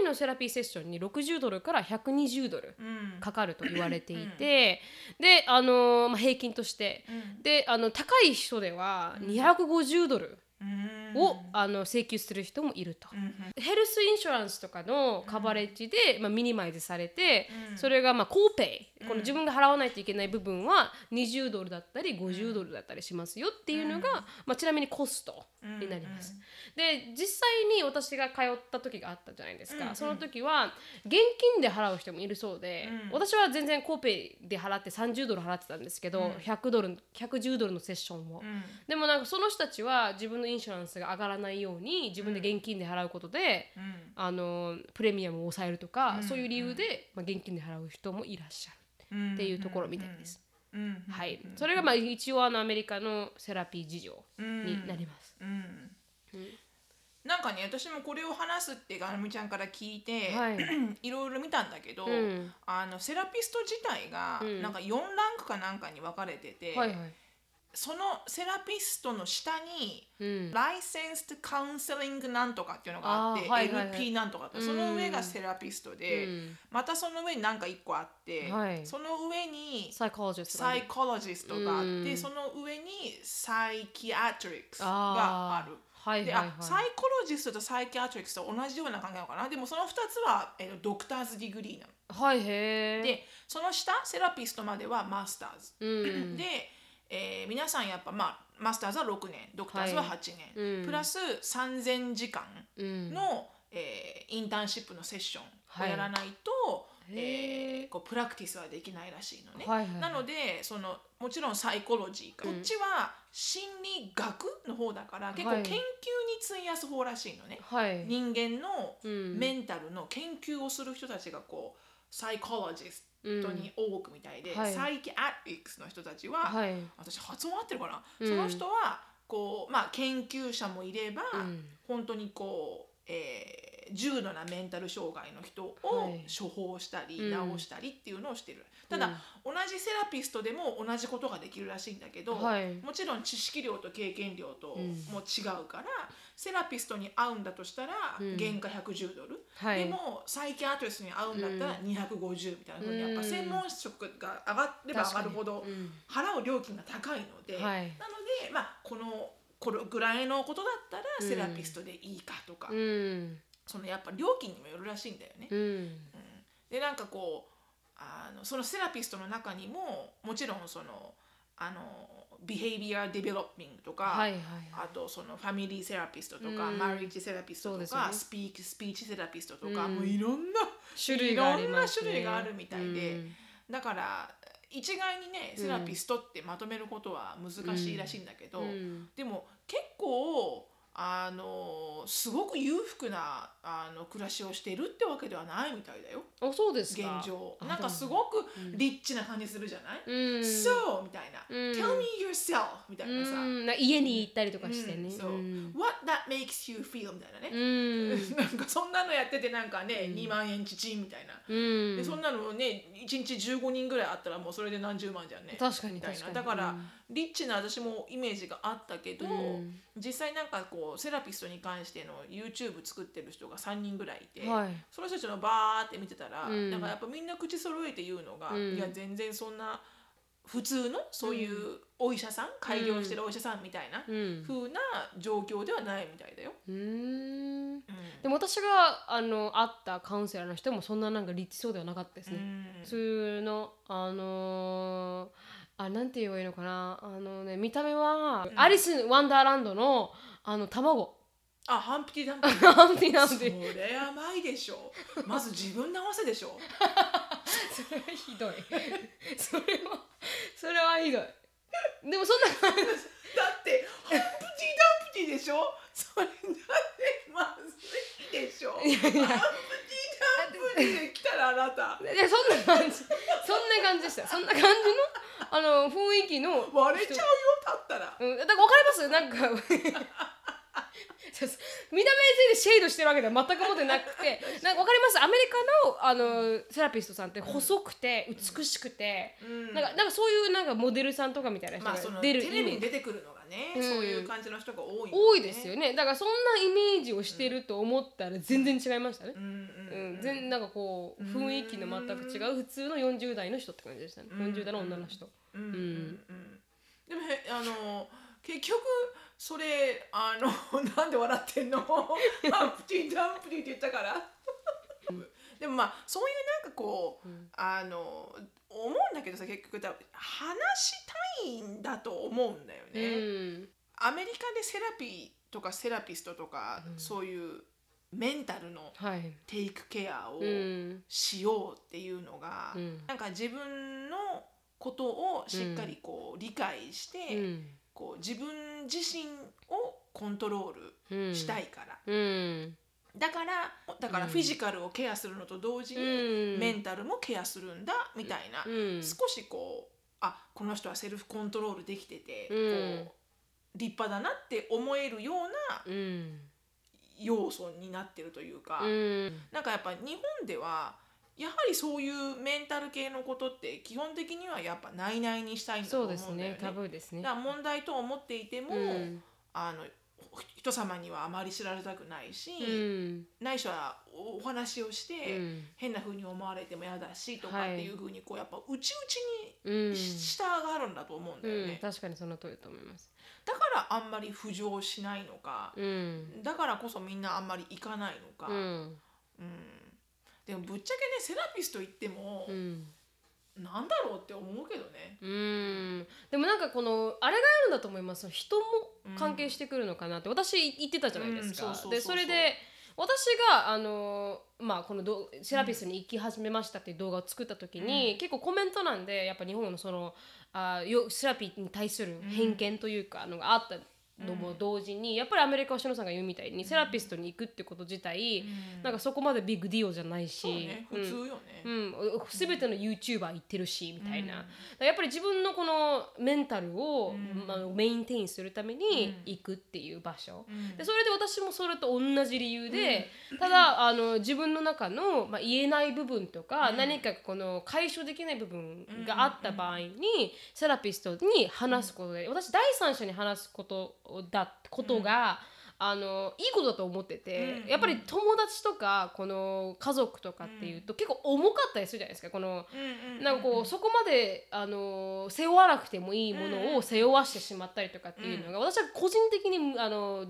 回のセラピーセッションに$60から$120かかると言われていて、うん、でまあ、平均として、うん、で高い人では$250を請求する人もいると、うん、ヘルスインシュランスとかのカバレッジで、うん、まあ、ミニマイズされて、うん、それがまあコーペイ、うん、この自分が払わないといけない部分は$20だったり$50だったりしますよっていうのが、うん、まあ、ちなみにコストになります、うん、で実際に私が通った時があったじゃないですか、うん、その時は現金で払う人もいるそうで、うん、私は全然コーペイで払って$30払ってたんですけど、うん、$110のセッションを、うん、でもなんかその人たちは自分のインシュランスが上がらないように自分で現金で払うことで、うん、プレミアムを抑えるとか、うん、そういう理由で、まあ、現金で払う人もいらっしゃるっていうところみたいです、うんうん、はい、それがまあ一応アメリカのセラピー事情になります、うんうんうん、なんかね、私もこれを話すってガナミちゃんから聞いて、はい、いろいろ見たんだけど、うん、セラピスト自体がなんか4ランクかなんかに分かれてて、うん、はいはい、そのセラピストの下に、うん、ライセンスカウンセリングなんとかっていうのがあって、はいはいはい、LP なんとかって、うん、その上がセラピストで、うん、またその上に何か1個あって、はい、その上にサイコロジストがあって、うん、その上にサイキアトリックスがある。はいはいはい、でサイコロジストとサイキアトリックスと同じような考えなのかな。でもその2つは、ドクターズディグリーなの、はい、へー。でその下セラピストまではマスターズ、うん、で皆さんやっぱ、まあ、マスターズは6年ドクターズは8年、はい、うん、プラス3000時間の、インターンシップのセッションをやらないと、はい、こうプラクティスはできないらしいのね、はいはい、なのでそのもちろんサイコロジー、うん、こっちは心理学の方だから結構研究に費やす方らしいのね、はい、人間のメンタルの研究をする人たちがこうサイコロジスト人に多くみたいで、うん、はい、サイキアトリックスの人たちは、はい、私発音合ってるかな、うん、その人はこう、まあ、研究者もいれば、うん、本当にこう、重度なメンタル障害の人を処方したり治したりっていうのをしてる、はい、ただ、うん、同じセラピストでも同じことができるらしいんだけど、はい、もちろん知識量と経験量とも違うから、うん、セラピストに会うんだとしたら原価110ドル、うん、でもサイキャートリストに会うんだったら250みたいな風に、うん、やっぱ専門職が上がれば上がるほど払う料金が高いので、うん、はい、なので、まあ、これぐらいのことだったらセラピストでいいかとか、うん、そのやっぱ料金にもよるらしいんだよね、うんうん、でなんかこうそのセラピストの中にももちろんビヘイビアデベロッピングとか、はいはいはい、あとそのファミリーセラピストとか、うん、マリッジセラピストとか、ね、スピーチセラピストとか、うん、もういろんな種類がありますね、いろんな種類があるみたいで、うん、だから一概にねセラピストってまとめることは難しいらしいんだけど、うん、でも結構すごく裕福な暮らしをしてるってわけではないみたいだよ。あ、そうですか。現状なんかすごくリッチな感じするじゃない、うん、そうみたいな、うん、Tell me yourself みたいなさ、うん、家に行ったりとかしてね、うん、そう、うん、What that makes you feel みたいなね、うん、なんかそんなのやっててなんかね、うん、2万円ちちんみたいな、うん、でそんなのね1日15人ぐらいあったらもうそれで何十万じゃんね。確かに確かに。だから、うん、リッチな私もイメージがあったけど、うん、実際なんかこうセラピストに関しての YouTube 作ってる人が3人ぐらいいて、はい、その人たちのバーって見てたら、うん、なんかやっぱみんな口揃えて言うのが、うん、いや全然そんな普通のそういうお医者さん、うん、開業してるお医者さんみたいな、うん、風な状況ではないみたいだよ。うん、でも私が会ったカウンセラーの人もそんななんかリッチそうではなかったですね。普通のなんて言えばいいのかな、ね、見た目は、うん、アリス・ワンダーランドの卵。あ、ハンプティダンプティ。ハンプティダンプティ。それやばいでしょ。まず自分直せでしょ。それはひどい。それはひどい。でもそんな感じ。だってハンプティダンプティでしょ。それだってまずいでしょ。ハンプティダンプティで来たらあなた。いや、そんな感じ。そんな感じでした。そんな感じの雰囲気の。割れちゃうよ、立ったら。うん、だから分かります。なんか。見た目についてシェイドしてるわけでは全く思ってなくて、なんか分かります。アメリカの、セラピストさんって細くて美しくて、うん、なんかそういうなんかモデルさんとかみたいな人が出る、まあ、テレビに出てくるのがね、うん、そういう感じの人が多い、ね、多いですよね。だからそんなイメージをしてると思ったら全然違いましたね、うんうんうん、なんかこう雰囲気の全く違う普通の40代の人って感じでしたね、うん、40代の女の人、うんうんうんうん、でも結局それなんで笑ってんのハンプティダンプティって言ったからでもまあそういうなんかこう、うん、思うんだけどさ、結局多分話したいんだと思うんだよね、うん、アメリカでセラピーとかセラピストとか、うん、そういうメンタルのテイクケアをしようっていうのが、うん、なんか自分のことをしっかりこう理解して、うんうん、こう自分自身をコントロールしたいから、うん、だからフィジカルをケアするのと同時にメンタルもケアするんだみたいな、うん、少しこうこの人はセルフコントロールできてて、うん、こう立派だなって思えるような要素になってるというか、うん、なんかやっぱ日本ではやはりそういうメンタル系のことって基本的にはやっぱ内々にしたいんだと思うんだよね。そうですね、タブーですね。だから問題と思っていても、うん、人様にはあまり知られたくないし、うん、ないしはお話をして、うん、変な風に思われても嫌だしとかっていう風にこうやっぱ内々に下があるんだと思うんだよね、うんうん、確かにその通りだと思います。だからあんまり浮上しないのか、うん、だからこそみんなあんまり行かないのか、うんうん、でもぶっちゃけねセラピスト行っても、うん、なんだろうって思うけどね。でもなんかこのあれがあるんだと思います。人も関係してくるのかなって、うん、私言ってたじゃないですか。でそれで私がまあ、このセラピストに行き始めましたっていう動画を作った時に、うん、結構コメント欄でやっぱ日本のそのセラピーに対する偏見というかのがあったのも同時に、うん、やっぱりアメリカは篠さんが言うみたいに、うん、セラピストに行くってこと自体、うん、なんかそこまでビッグディオじゃないし、ね、普通よね、うんうん、全ての YouTuber 行ってるしみたいな、うん、だからやっぱり自分のこのメンタルを、うんまあ、メインテインするために行くっていう場所、うん、でそれで私もそれと同じ理由で、うん、ただ自分の中の、まあ、言えない部分とか、うん、何かこの解消できない部分があった場合に、うん、セラピストに話すことで、うん、私第三者に話すことが、うん、いいことだと思ってて、うん、やっぱり友達とかこの家族とかっていうと、うん、結構重かったりするじゃないですか、この、うん、なんかこうそこまで背負わなくてもいいものを背負わしてしまったりとかっていうのが、うん、私は個人的に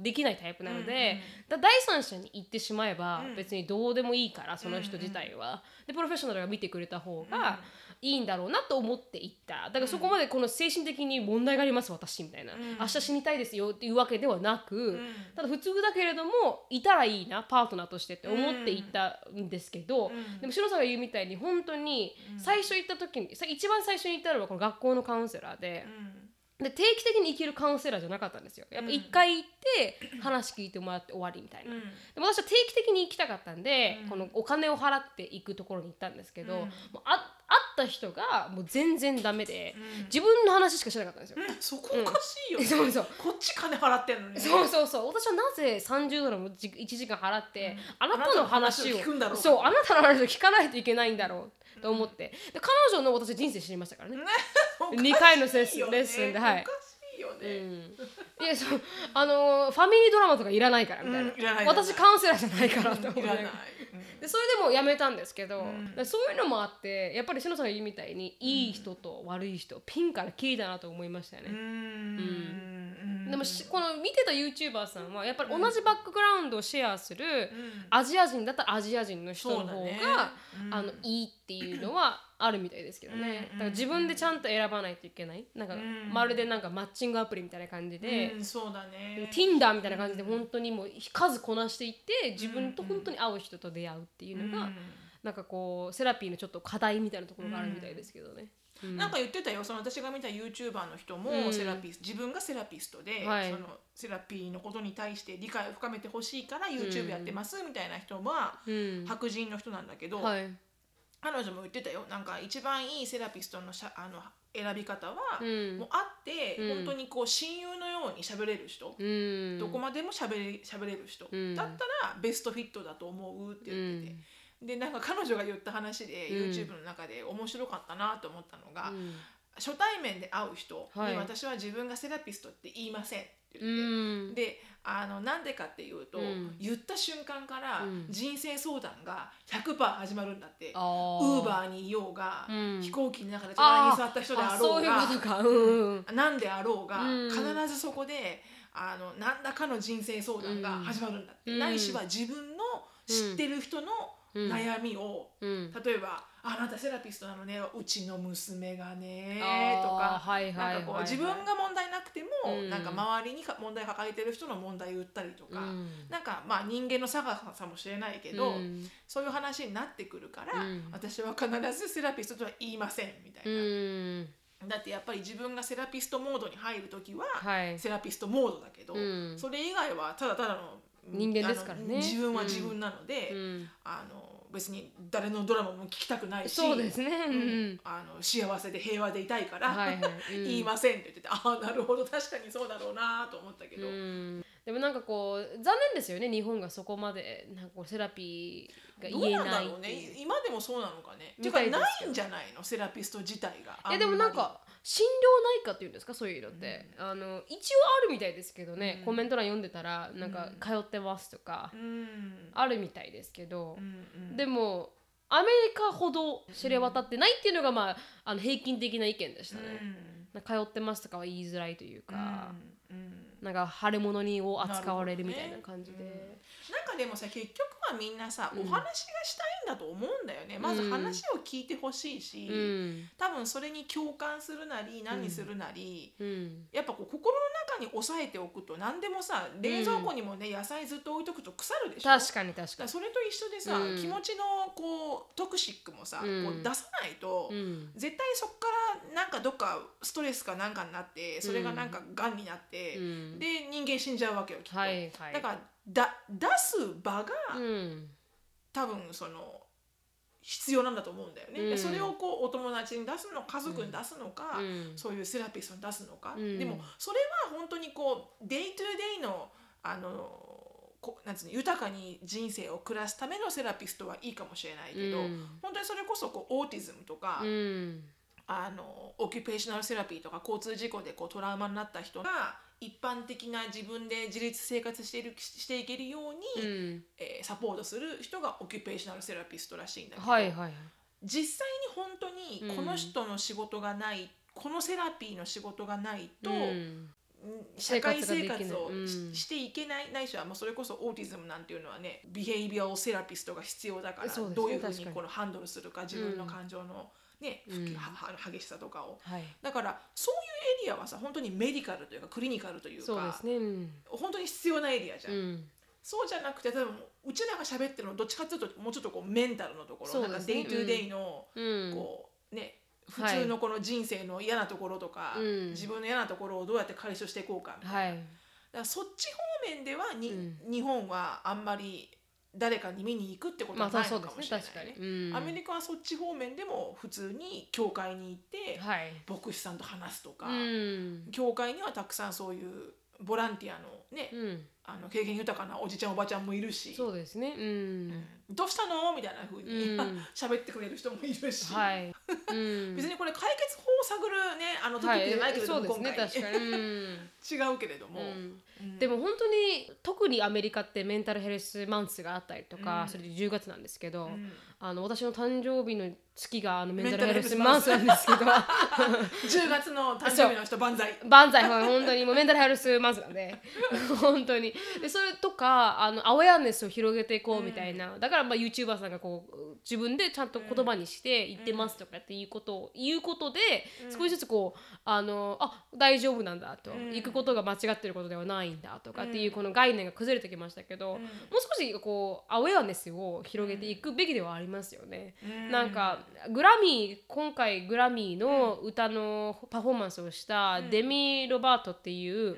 できないタイプなので、うん、第三者に行ってしまえば、うん、別にどうでもいいから、その人自体は、うん、でプロフェッショナルが見てくれた方が、うんいいんだろうなと思っていった。だからそこまでこの精神的に問題があります私みたいな、うん、明日死にたいですよっていうわけではなく、うん、ただ普通だけれどもいたらいいなパートナーとしてって思っていったんですけど、うん、でもシノさんが言うみたいに本当に最初行った時に、うん、一番最初に行ったのはこの学校のカウンセラーで、うんで定期的に行けるカウンセラーじゃなかったんですよ。やっぱ一回行って話聞いてもらって終わりみたいな、うん、でも私は定期的に行きたかったんで、うん、このお金を払って行くところに行ったんですけど、うん、もう会った人がもう全然ダメで、うん、自分の話しかしなかったんですよ、うん、そこおかしいよね、うん、そうそうこっち金払ってんのにそうそうそう私はなぜ$30も1時間払って、うん、あなたの話を聞くんだろうそうあなたの話を聞かないといけないんだろうと思って、で彼女の私人生知りましたからね2回のレッスンで、はい、おかしいよね、うん、いやそうファミリードラマとかいらないからみたいな、うん、いらない私カウンセラーじゃないからと思って、うん、でそれでもうやめたんですけど、うん、そういうのもあってやっぱりシノさんが言うみたいにいい人と悪い人、うん、ピンからキリだなと思いましたよね。でもこの見てた YouTuber さんはやっぱり同じバックグラウンドをシェアするアジア人だったらアジア人の人の方が、ねうん、いいっていうのはあるみたいですけどね。だから自分でちゃんと選ばないといけないなんか、うん、まるでなんかマッチングアプリみたいな感じで、うん、そうだね Tinder みたいな感じで本当にもう数こなしていって自分と本当に合う人と出会うっていうのが、うん、なんかこうセラピーのちょっと課題みたいなところがあるみたいですけどね。うん、なんか言ってたよその私が見た YouTuber の人もセラピスト、うん、自分がセラピストで、はい、そのセラピーのことに対して理解を深めてほしいから YouTube やってますみたいな人は、うん、白人の人なんだけど、はい、彼女も言ってたよなんか一番いいセラピストの選び方は、うん、もうあって、うん、本当にこう親友のように喋れる人、うん、どこまでも喋れる人、うん、だったらベストフィットだと思うって言ってて、うんでなんか彼女が言った話で、うん、YouTube の中で面白かったなと思ったのが、うん、初対面で会う人に、はい、私は自分がセラピストって言いませんって言って、うん、でなんでかっていうと、うん、言った瞬間から人生相談が 100% 始まるんだって、うん、Uber にいようが、うん、飛行機の中で隣に座った人であろうがなんであろうが、うん、必ずそこで何らかの人生相談が始まるんだって、うん、ないしは自分の知ってる人の、うん、悩みを、うん、例えばあなたセラピストなのねうちの娘がねとか自分が問題なくても、うん、なんか周りに問題抱えてる人の問題を言ったりとか、うん、なんかまあ人間の差がさもしれないけど、うん、そういう話になってくるから、うん、私は必ずセラピストとは言いませんみたいな、うんだってやっぱり自分がセラピストモードに入るときは、はい、セラピストモードだけど、うん、それ以外はただただの人間ですからね自分は自分なので、うん、別に誰のドラマも聞きたくないしそうですね、うん、幸せで平和でいたいから、はいはいうん、言いませんって言っててああなるほど確かにそうだろうなと思ったけど、うん、でもなんかこう残念ですよね日本がそこまでなんかこうセラピーが言えないどうなんだろうね今でもそうなのかねてかないんじゃないのセラピスト自体がいやでもなんか診療内科っていうんですかそういうのって、うん、一応あるみたいですけどね、うん、コメント欄読んでたらなんか通ってますとか、うん、あるみたいですけど、うんうん、でもアメリカほど知れ渡ってないっていうのが、まあ、平均的な意見でしたね、うん、通ってますとかは言いづらいというか、うんうんなんか腫れ物にを扱われるみたいな感じで、ねうん、なんかでもさ結局はみんなさ、うん、お話がしたいんだと思うんだよねまず話を聞いてほしいし、うん、多分それに共感するなり何するなり、うん、やっぱこう心の中に抑えておくと何でもさ冷蔵庫にもね、うん、野菜ずっと置いとくと腐るでしょ確かにそれと一緒でさ、うん、気持ちのこうトクシックもさ、うん、こう出さないと、うん、絶対そっかなんかどっかストレスかなんかになってそれがなんか癌になって、うん、で人間死んじゃうわけよきっと、はいはい、だから出す場が、うん、多分その必要なんだと思うんだよね、うん、それをこうお友達に出すの家族に出すのか、うん、そういうセラピストに出すのか、うん、でもそれは本当にこうデイトゥデイのなんつうの豊かに人生を暮らすためのセラピストはいいかもしれないけど、うん、本当にそれこそこうオーティズムとか、うん、オキュペーショナルセラピーとか交通事故でこうトラウマになった人が一般的な自分で自立生活していけるように、うんサポートする人がオキュペーショナルセラピストらしいんだけど、はいはい、実際に本当にこの人の仕事がない、うん、このセラピーの仕事がないと、うん社会生活をしていけない、ないしはもうそれこそオーティズムなんていうのはねビヘイビアルセラピストが必要だからどういうふうにこのハンドルするか自分の感情の、ねうん、激しさとかを、はい、だからそういうエリアはさ本当にメディカルというかクリニカルというかそうですね、うん、本当に必要なエリアじゃん、うん、そうじゃなくて多分うちらが喋ってるのどっちかっていうともうちょっとこうメンタルのところ、ね、なんかデイトゥデイの、うん、こうね普通のこの人生の嫌なところとか、はいうん、自分の嫌なところをどうやって解消していこうかみたいな、はい、だからそっち方面ではに、うん、日本はあんまり誰かに見に行くってことはないのかもしれないね、まあそうですね、確かに、うん、アメリカはそっち方面でも普通に教会に行って、はい、牧師さんと話すとか、うん、教会にはたくさんそういうボランティアのね、うん、経験豊かなおじちゃんおばちゃんもいるしそうですね、うんうん、どうしたのみたいな風に、うん、喋ってくれる人もいるし、はいうん、別にこれ解決法を探るねトピックじゃないけれども、はい、今回そうですね、確かに、うん、違うけれども、うんうん、でも本当に特にアメリカってメンタルヘルスマンスがあったりとか、うん、それで10月なんですけど、うん、私の誕生日の月がメンタルヘルスマンスなんですけど10月の誕生日の人万歳万歳本当にもうメンタルヘルスマンスなんで本当にでそれとかアウェアネスを広げていこうみたいな、うん、だからまあ YouTuber さんがこう自分でちゃんと言葉にして言ってますとかっていうことを言うことで、うん、少しずつこう大丈夫なんだと、うん、行くことが間違ってることではないんだとかっていうこの概念が崩れてきましたけど、うん、もう少しこうアウェアネスを広げていくべきではありますよね、うん、なんか今回グラミーの歌のパフォーマンスをしたデミ・ロバートっていう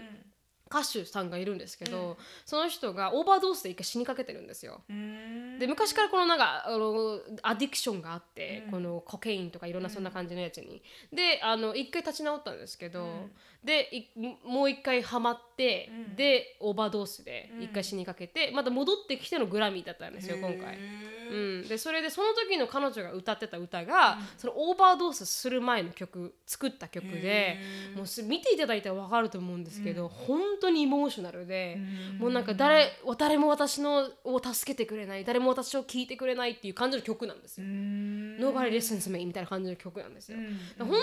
歌手さんがいるんですけど、うん、その人がオーバードースで一回死にかけてるんですよ。で昔からこのなんかアディクションがあって、うん、このコケインとかいろんなそんな感じのやつに、うん、で一回立ち直ったんですけど、うん、でもう一回ハマって、うん、でオーバードースで一回死にかけて、うん、また戻ってきてのグラミーだったんですよ今回、うん、でそれでその時の彼女が歌ってた歌が、うん、そのオーバードースする前の作った曲でもう見ていただいたら分かると思うんですけど、うん、本当にイモーショナルで、もうなんか誰も私を助けてくれない、誰も私を聞いてくれないっていう感じの曲なんですよ。Nobody listens me みたいな感じの曲なんですよ。だ本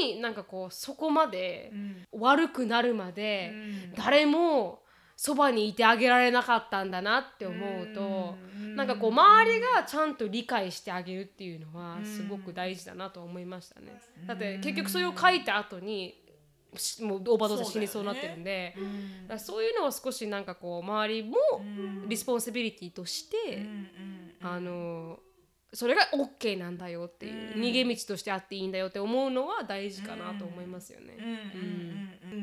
当になんかこうそこまで悪くなるまで誰もそばにいてあげられなかったんだなって思うと、なんかこう周りがちゃんと理解してあげるっていうのはすごく大事だなと思いましたね。だって結局それを書いた後に。もうオーバードーズ死にそうになってるんで、そうだよね。だからそういうのを少しなんかこう周りもリスポンシビリティとして、それが OK なんだよっていう、逃げ道としてあっていいんだよって思うのは大事かなと思いますよね。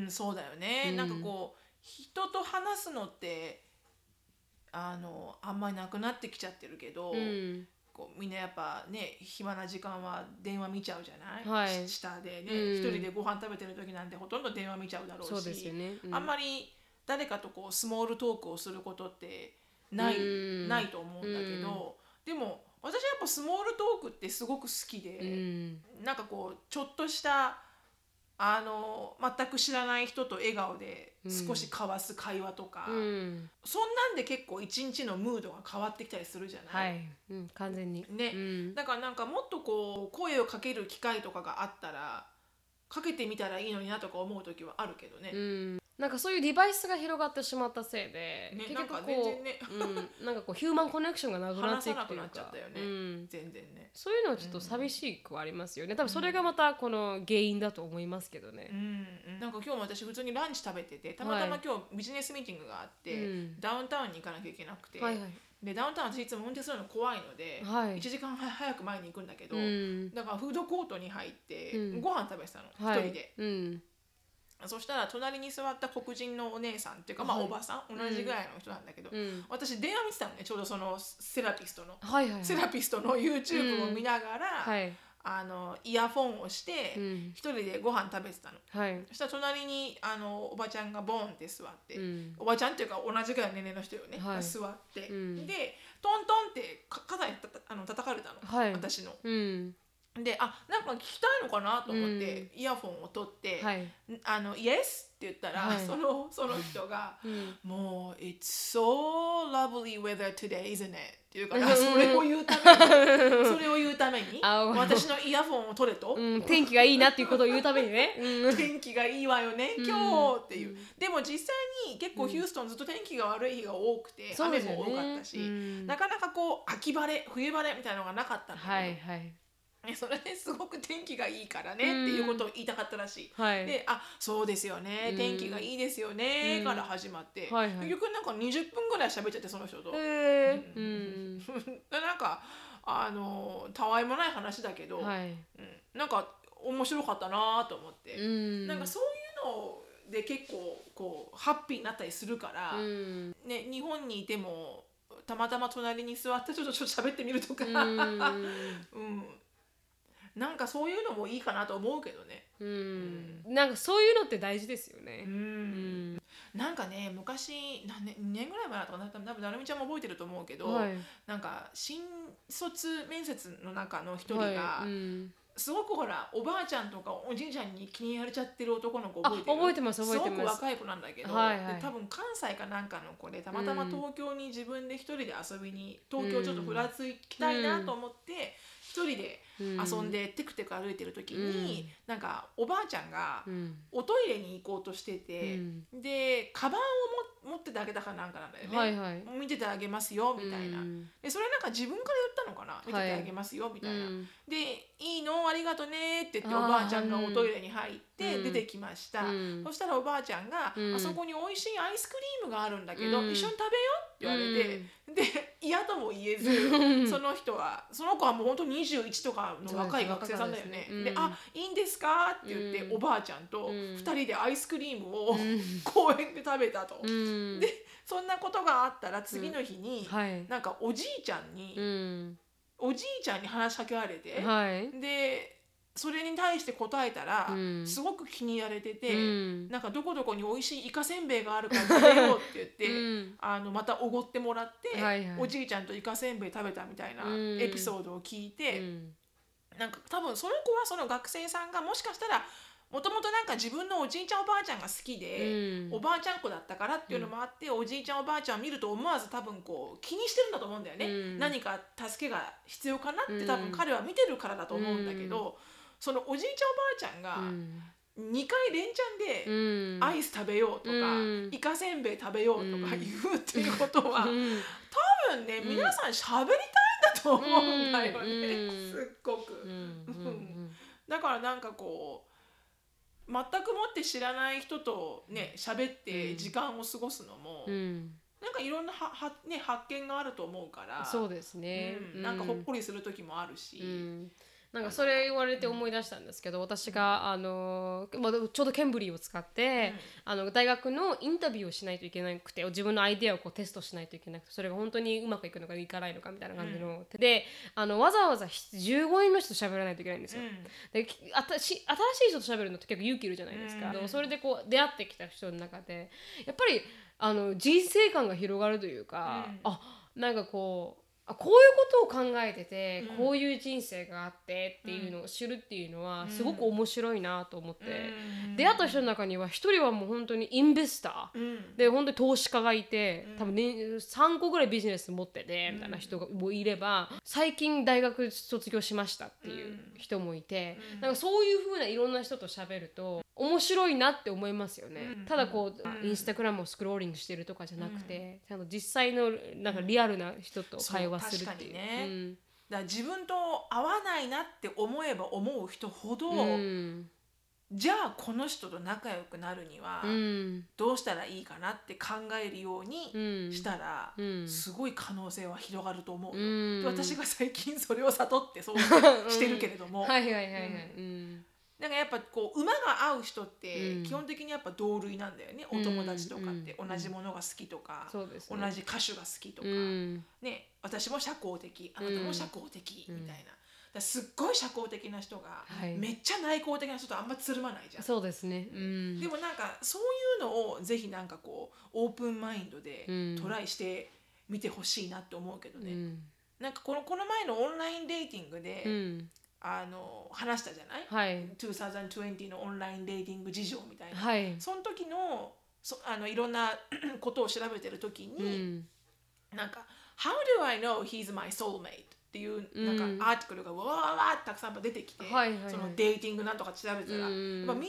そうだよね、なんかこう人と話すのってあんまりなくなってきちゃってるけど、みんなやっぱね暇な時間は電話見ちゃうじゃない、はい、下でね、うん、一人でご飯食べてる時なんてほとんど電話見ちゃうだろうし、そうですよね、うん、あんまり誰かとこうスモールトークをすることってないと思うんだけど、でも私はやっぱスモールトークってすごく好きで、なんかこうちょっとした全く知らない人と笑顔で少し交わす会話とか、そんなんで結構一日のムードが変わってきたりするじゃない、はいうん、完全に、ねうん、だからなんかもっとこう声をかける機会とかがあったらかけてみたらいいのになとか思う時はあるけどね、うん、なんかそういうデバイスが広がってしまったせいで、ね、結局こう、なんか全然ねうん、なんかこうヒューマンコネクションがなくなっていくというか、話さなくなっちゃったよね、うん、全然ね、そういうのはちょっと寂しくはありますよね、多分それがまたこの原因だと思いますけどね、うんうん、なんか今日も私普通にランチ食べてて、たまたま今日ビジネスミーティングがあって、はい、ダウンタウンに行かなきゃいけなくて、はいはい、でダウンタウン私いつも運転するの怖いので、はい、1時間早く前に行くんだけど、うん、だからフードコートに入って、うん、ご飯食べてたの一、はい、人で、うん、そしたら隣に座った黒人のお姉さんっていうか、まあ、おばさん、はい、同じぐらいの人なんだけど、うん、私電話見てたのねちょうどそのセラピストの、はいはいはい、セラピストの YouTube を見ながら、うんはい、イヤフォンをして、うん、一人でご飯食べてたの、はい、そしたら隣におばちゃんがボンって座って、うん、おばちゃんっていうか同じぐらいの年齢の人よね、はい、座って、うん、でトントンって肩に叩かれたの、はい、私の、うん、でなんか聞きたいのかなと思って、うん、イヤフォンを取って、はい、イエスって言ったら、はい、その人が、うん、もう It's so lovely weather today isn't it っていうからそれを言うために私のイヤフォンを取れと、うん、天気がいいなっていうことを言うためにね天気がいいわよね今日っていう、うん、でも実際に結構ヒューストンずっと天気が悪い日が多くて、うん、雨も多かったし、うん、なかなかこう秋晴れ冬晴れみたいなのがなかったんだけど、はいはいそれですごく天気がいいからねっていうことを言いたかったらしい、はい、でそうですよね天気がいいですよねから始まって、はいはい、結局なんか20分ぐらい喋っちゃってその人と、なんかたわいもない話だけど、はいうん、なんか面白かったなと思って、うん、なんかそういうのをで結構こうハッピーになったりするから、うんね、日本にいてもたまたま隣に座ってちょっと喋ってみるとかうんなんかそういうのもいいかなと思うけどねうん、うん、なんかそういうのって大事ですよねうん、うん、なんかね昔2年ぐらい前だとか多分なるみちゃんも覚えてると思うけど、はい、なんか新卒面接の中の一人が、はいうん、すごくほらおばあちゃんとかおじいちゃんに気に入られちゃってる男の子覚えてますすごく若い子なんだけど、はいはい、で多分関西かなんかの子でたまたま東京に自分で一人で遊びに東京ちょっとふらつきたいなと思って、うんうん一人で遊んでテクテク歩いてる時に、うん、なんかおばあちゃんがおトイレに行こうとしてて、うん、でカバンを持っててあげたかなんかなんだよね、はいはい、見ててあげますよみたいな、うん、でそれなんか自分から言ったのかな見ててあげますよ、はい、みたいなでいいのありがとねって言っておばあちゃんがおトイレに入って出てきました、うん、そしたらおばあちゃんが、うん、あそこに美味しいアイスクリームがあるんだけど、うん、一緒に食べよって言われて、うん、で嫌とも言えずその子はもう本当に21とかの若い学生さんだよね。で、うん、いいんですかって言って、うん、おばあちゃんと2人でアイスクリームを公園で食べたと、うん、でそんなことがあったら次の日に、うんはい、なんかおじいちゃんに話しかけられて、はい、でそれに対して答えたら、うん、すごく気に入られてて、うん、なんかどこどこに美味しいイカせんべいがあるから食べようって言って、うん、またおごってもらって、はいはい、おじいちゃんとイカせんべい食べたみたいなエピソードを聞いて、うん、なんか多分その子はその学生さんがもしかしたらもともとなんか自分のおじいちゃんおばあちゃんが好きで、うん、おばあちゃん子だったからっていうのもあって、うん、おじいちゃんおばあちゃんを見ると思わず多分こう気にしてるんだと思うんだよね、うん、何か助けが必要かなって多分彼は見てるからだと思うんだけど、うん、そのおじいちゃんおばあちゃんが2回連チャンでアイス食べようとか、うん、イカせんべい食べようとか言うっていうことは、うん、多分ね皆さん喋りたいんだと思うんだよね、うん、すっごく、うん、だからなんかこう全くもって知らない人とね喋って時間を過ごすのも、うん、なんかいろんなね、発見があると思うからそうですね、うん、なんかほっこりする時もあるし、うん、なんかそれ言われて思い出したんですけど、うん、私がちょうどケンブリーを使って、うん、大学のインタビューをしないといけなくて自分のアイデアをこうテストしないといけなくてそれが本当にうまくいくのかいかないのかみたいな感じの、うん、でわざわざ15人の人と喋らないといけないんですよ、うん、で新しい人と喋るのって結構勇気いるじゃないですか、うん、それでこう出会ってきた人の中でやっぱり人生観が広がるというか、うん、なんかこうこういうことを考えてて、うん、こういう人生があってっていうのを知るっていうのはすごく面白いなと思って、うん、出会った人の中には一人はもう本当にインベスター、うん、で本当に投資家がいて、うん、多分、ね、3個ぐらいビジネス持っててみたいな人もいれば最近大学卒業しましたっていう人もいて、うん、なんかそういう風ないろんな人と喋ると面白いなって思いますよね、うん、ただこうインスタグラムをスクローリングしてるとかじゃなくて、うん、ちゃんと実際のなんかリアルな人と会話するっていう、確かにね、うん、だから自分と合わないなって思えば思う人ほど、うん、じゃあこの人と仲良くなるにはどうしたらいいかなって考えるようにしたら、すごい可能性は広がると思う、で私が最近それを悟ってそうしてるけれども、なんかやっぱこう馬が合う人って基本的にやっぱ同類なんだよね、お友達とかって同じものが好きとか、同じ歌手が好きとか、ね、私も社交的、あなたも社交的みたいな、だすっごい社交的な人が、はい、めっちゃ内向的な人とあんまつるまないじゃん。そうですね、うん、でもなんかそういうのをぜひなんかこうオープンマインドでトライしてみてほしいなって思うけどね、うん、なんかこの前のオンラインデーティングで、うん、話したじゃない、はい、2020のオンラインデーティング事情みたいな、はい、その時の、いろんなことを調べてる時に、うん、なんか How do I know he's my soulmate?っていうなんかアーティクルがわーわーってたくさん出てきて、はいはいはい、そのデーティングなんとか調べたら、みんないろんな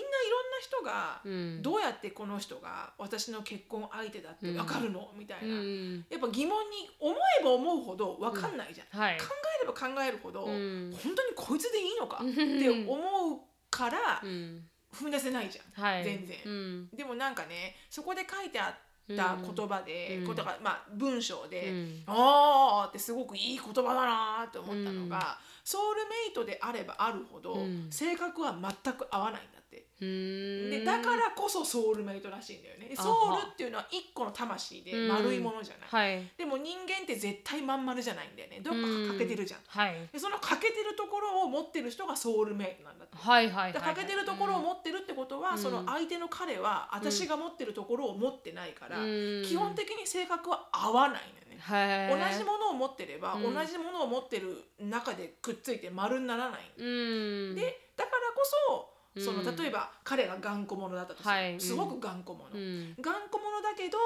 人が、どうやってこの人が私の結婚相手だって分かるの、みたいな、やっぱ疑問に思えば思うほど分かんないじゃん、はい、考えれば考えるほど、本当にこいつでいいのかって思うから踏み出せないじゃん、はい、全然、でもなんかね、そこで書いてあって言葉で、だからまあ文章で、あーってすごくいい言葉だなって思ったのが、ソウルメイトであればあるほど、性格は全く合わないんだって、でだからこそソウルメイトらしいんだよね。ソウルっていうのは一個の魂で丸いものじゃない、はい、でも人間って絶対まん丸じゃないんだよね、どっか欠けてるじゃん、はい、でその欠けてるところを持ってる人がソウルメイトなんだって、はいはいはいはい、だから欠けてるところを持ってるってことは、その相手の彼は私が持ってるところを持ってないから、基本的に性格は合わないんだよね。同じものを持ってれば、同じものを持ってる中でくっついて丸にならない、でだからこそ、例えば彼が頑固者だったとする、はい、すごく頑固者、頑固者だけど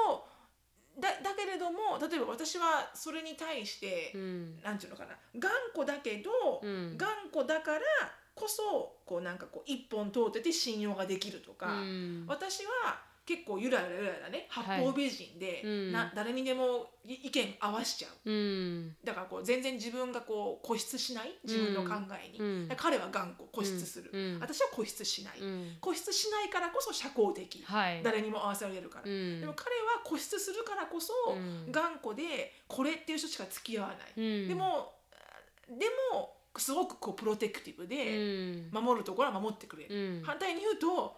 だけれども、例えば私はそれに対して、なんていうのかな、頑固だけど、頑固だからこそこうなんかこう一本通ってて信用ができるとか、私は結構ゆらゆらゆらだね、八方美人で、誰にでも意見合わしちゃう、だからこう全然自分がこう固執しない、自分の考えに、彼は頑固固執する、私は固執しない、固執しないからこそ社交的、はい、誰にも合わせられるから、でも彼は固執するからこそ、頑固でこれっていう人しか付き合わない、でもすごくこうプロテクティブで、守るところは守ってくれる、反対に言うと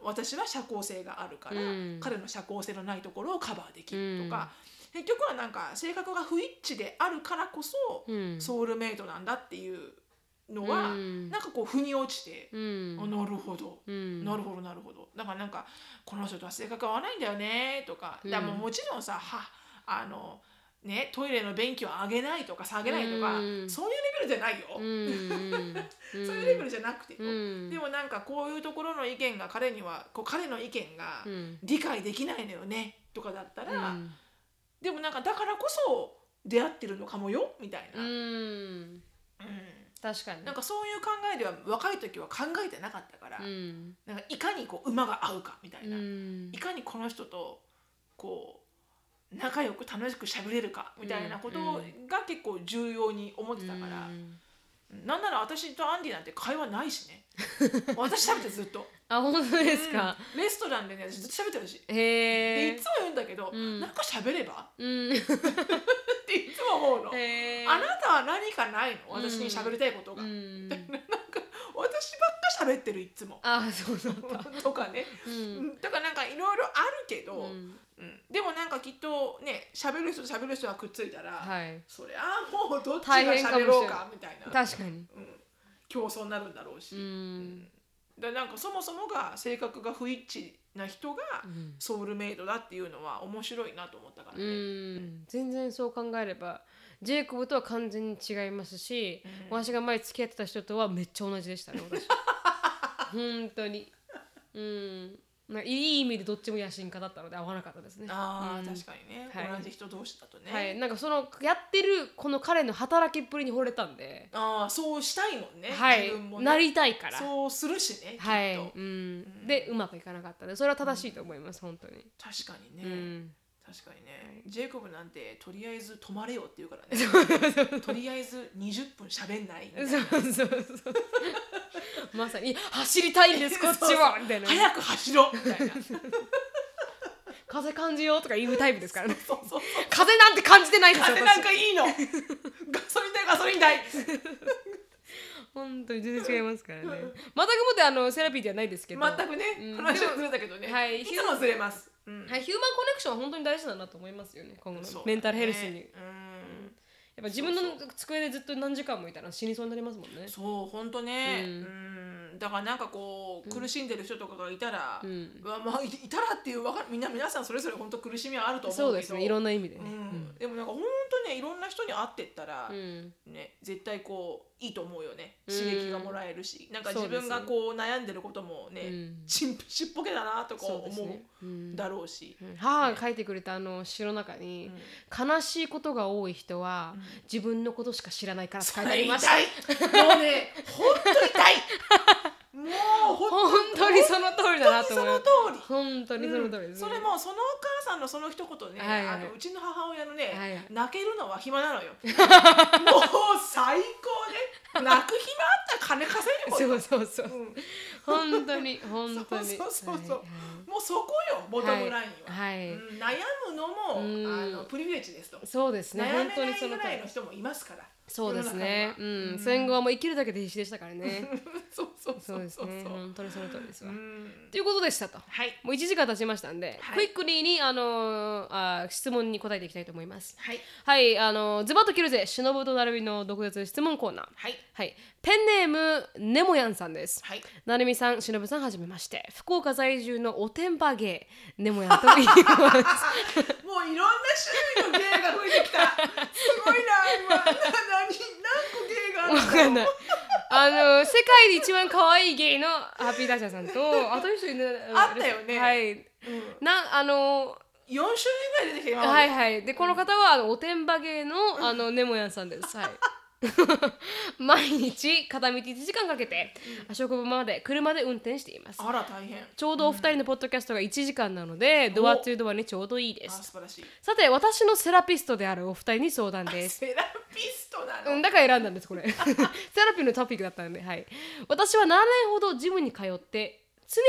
私は社交性があるから、彼の社交性のないところをカバーできるとか、結局はなんか性格が不一致であるからこそ、ソウルメイトなんだっていうのは、なんかこう腑に落ちて、なるほど、なるほどだからなんかこの人とは性格合わないんだよねとか、だからもちろんさ、ね、トイレの便器を上げないとか下げないとか、そういうレベルじゃないよ、そういうレベルじゃなくてよ、でもなんかこういうところの意見が彼にはこう彼の意見が理解できないのよねとかだったら、でもなんかだからこそ出会ってるのかもよみたいな、確かになんかそういう考えでは若い時は考えてなかったから、なんかいかにこう馬が合うかみたいな、いかにこの人とこう仲良く楽しく喋れるかみたいなことが結構重要に思ってたから、なんなら私とアンディなんて会話ないしね私喋ってずっとあ、本当ですか、レストランでねずっと喋ってるし、でいつも言うんだけど、なんか喋れば、っていつも思うの、あなたは何かないの、私に喋りたいことが、なんか私ばっか喋ってるいつも、あ、そうだったとかね、だからなんかいろいろあるけど、でもなんかきっとね、喋る人と喋る人がくっついたら、はい、そりゃあもうどっちが喋ろうかみたいな、確かに、競争になるんだろうし、だからなんかそもそもが性格が不一致な人がソウルメイトだっていうのは面白いなと思ったからね、全然そう考えればジェイコブとは完全に違いますし、私が前付き合ってた人とはめっちゃ同じでしたね、私本当に、いい意味でどっちも野心家だったので合わなかったですね。ああ、確かにね、はい、同じ人同士だとね、はい、なんかそのやってるこの彼の働きっぷりに惚れたんで、あ、そうしたいもんね、はい、自分もね、なりたいからそうするしね、はい、きっと、でうまくいかなかったので、それは正しいと思います、本当に、確かにね、確かにね、ジェイコブなんてとりあえず泊まれよって言うからねとりあえず20分喋んないみたいなそうそうそうまさに走りたいんですこっちはみたいな、早く走ろみたいな風感じよとか言うタイプですからね。そうそうそうそう、風なんて感じてないですよ。風なんかいいのガソリン代ガソリン代本当に全然違いますからね。全くもってセラピーではないですけど、全くね、うん、話はずれたけどね、はい、いつもずれます、うんはい、ヒューマンコネクションは本当に大事だなと思いますよね、今後のメンタルヘルスに、ね、うん、やっぱ自分の机でずっと何時間もいたら死にそうになりますもんね。そう本当ね、うんうん、だからなんかこう苦しんでる人とかがいたら、うんまあ、いたらっていう皆さんそれぞれ本当苦しみはあると思うけど、そうですね、いろんな意味でね、うんうん、でもなんか本当ねいろんな人に会ってったら、うんね、絶対こういいと思うよね、刺激がもらえるし、うん、なんか自分がこう悩んでることもね、うん、ちっぽけだなとか思うだろうし、うんうん、母が書いてくれた詩の中に、うん、悲しいことが多い人は、うん、自分のことしか知らないから書いてありました。もうね本当に痛いもう本当にその通りだなと思う。本当にその通りです、ね、うん、それもそのお母さんのその一言ね、はいはい、うちの母親のね、はいはい、泣けるのは暇なのよもう最高ね、泣く暇あったら金稼いでこいそうそうそう、うん、本当に本当にそう、はい、もうそこよボトムラインは、はいはい、うん、悩むのも、プリビレッジですと。そうですね、悩めないぐらいの人もいますから。そうですね、うん、戦後はもう生きるだけで必死でしたからねそうですね、本当にその通りですわということでしたと、はい、もう1時間経ちましたんで、はい、クイックリーに質問に答えていきたいと思います。はい、はい、ズバッと切るぜシノブとナルミの独立質問コーナー、はいはい、ペンネームネモヤンさんです、はい、ナルミさんシノブさんはじめまして、福岡在住のおてんば芸ネモヤンと言いますもういろんな種類の芸が増えてきたすごいな今何個芸があるんだろう世界で一番可愛い芸のハッピーダッシャーさんとあと一人いあったよね、はい、うん、4種類ぐらい出てきて、はいはい、でこの方はおてんば芸の、ネモヤンさんです、はい毎日片道1時間かけて職場まで車で運転しています。あら大変。ちょうどお二人のポッドキャストが1時間なので、うん、ドアツードアにちょうどいいです。あ素晴らしい。さて私のセラピストであるお二人に相談です。セラピストなの、うん、だから選んだんですこれセラピーのトピックだったんで、はい、私は7年ほどジムに通って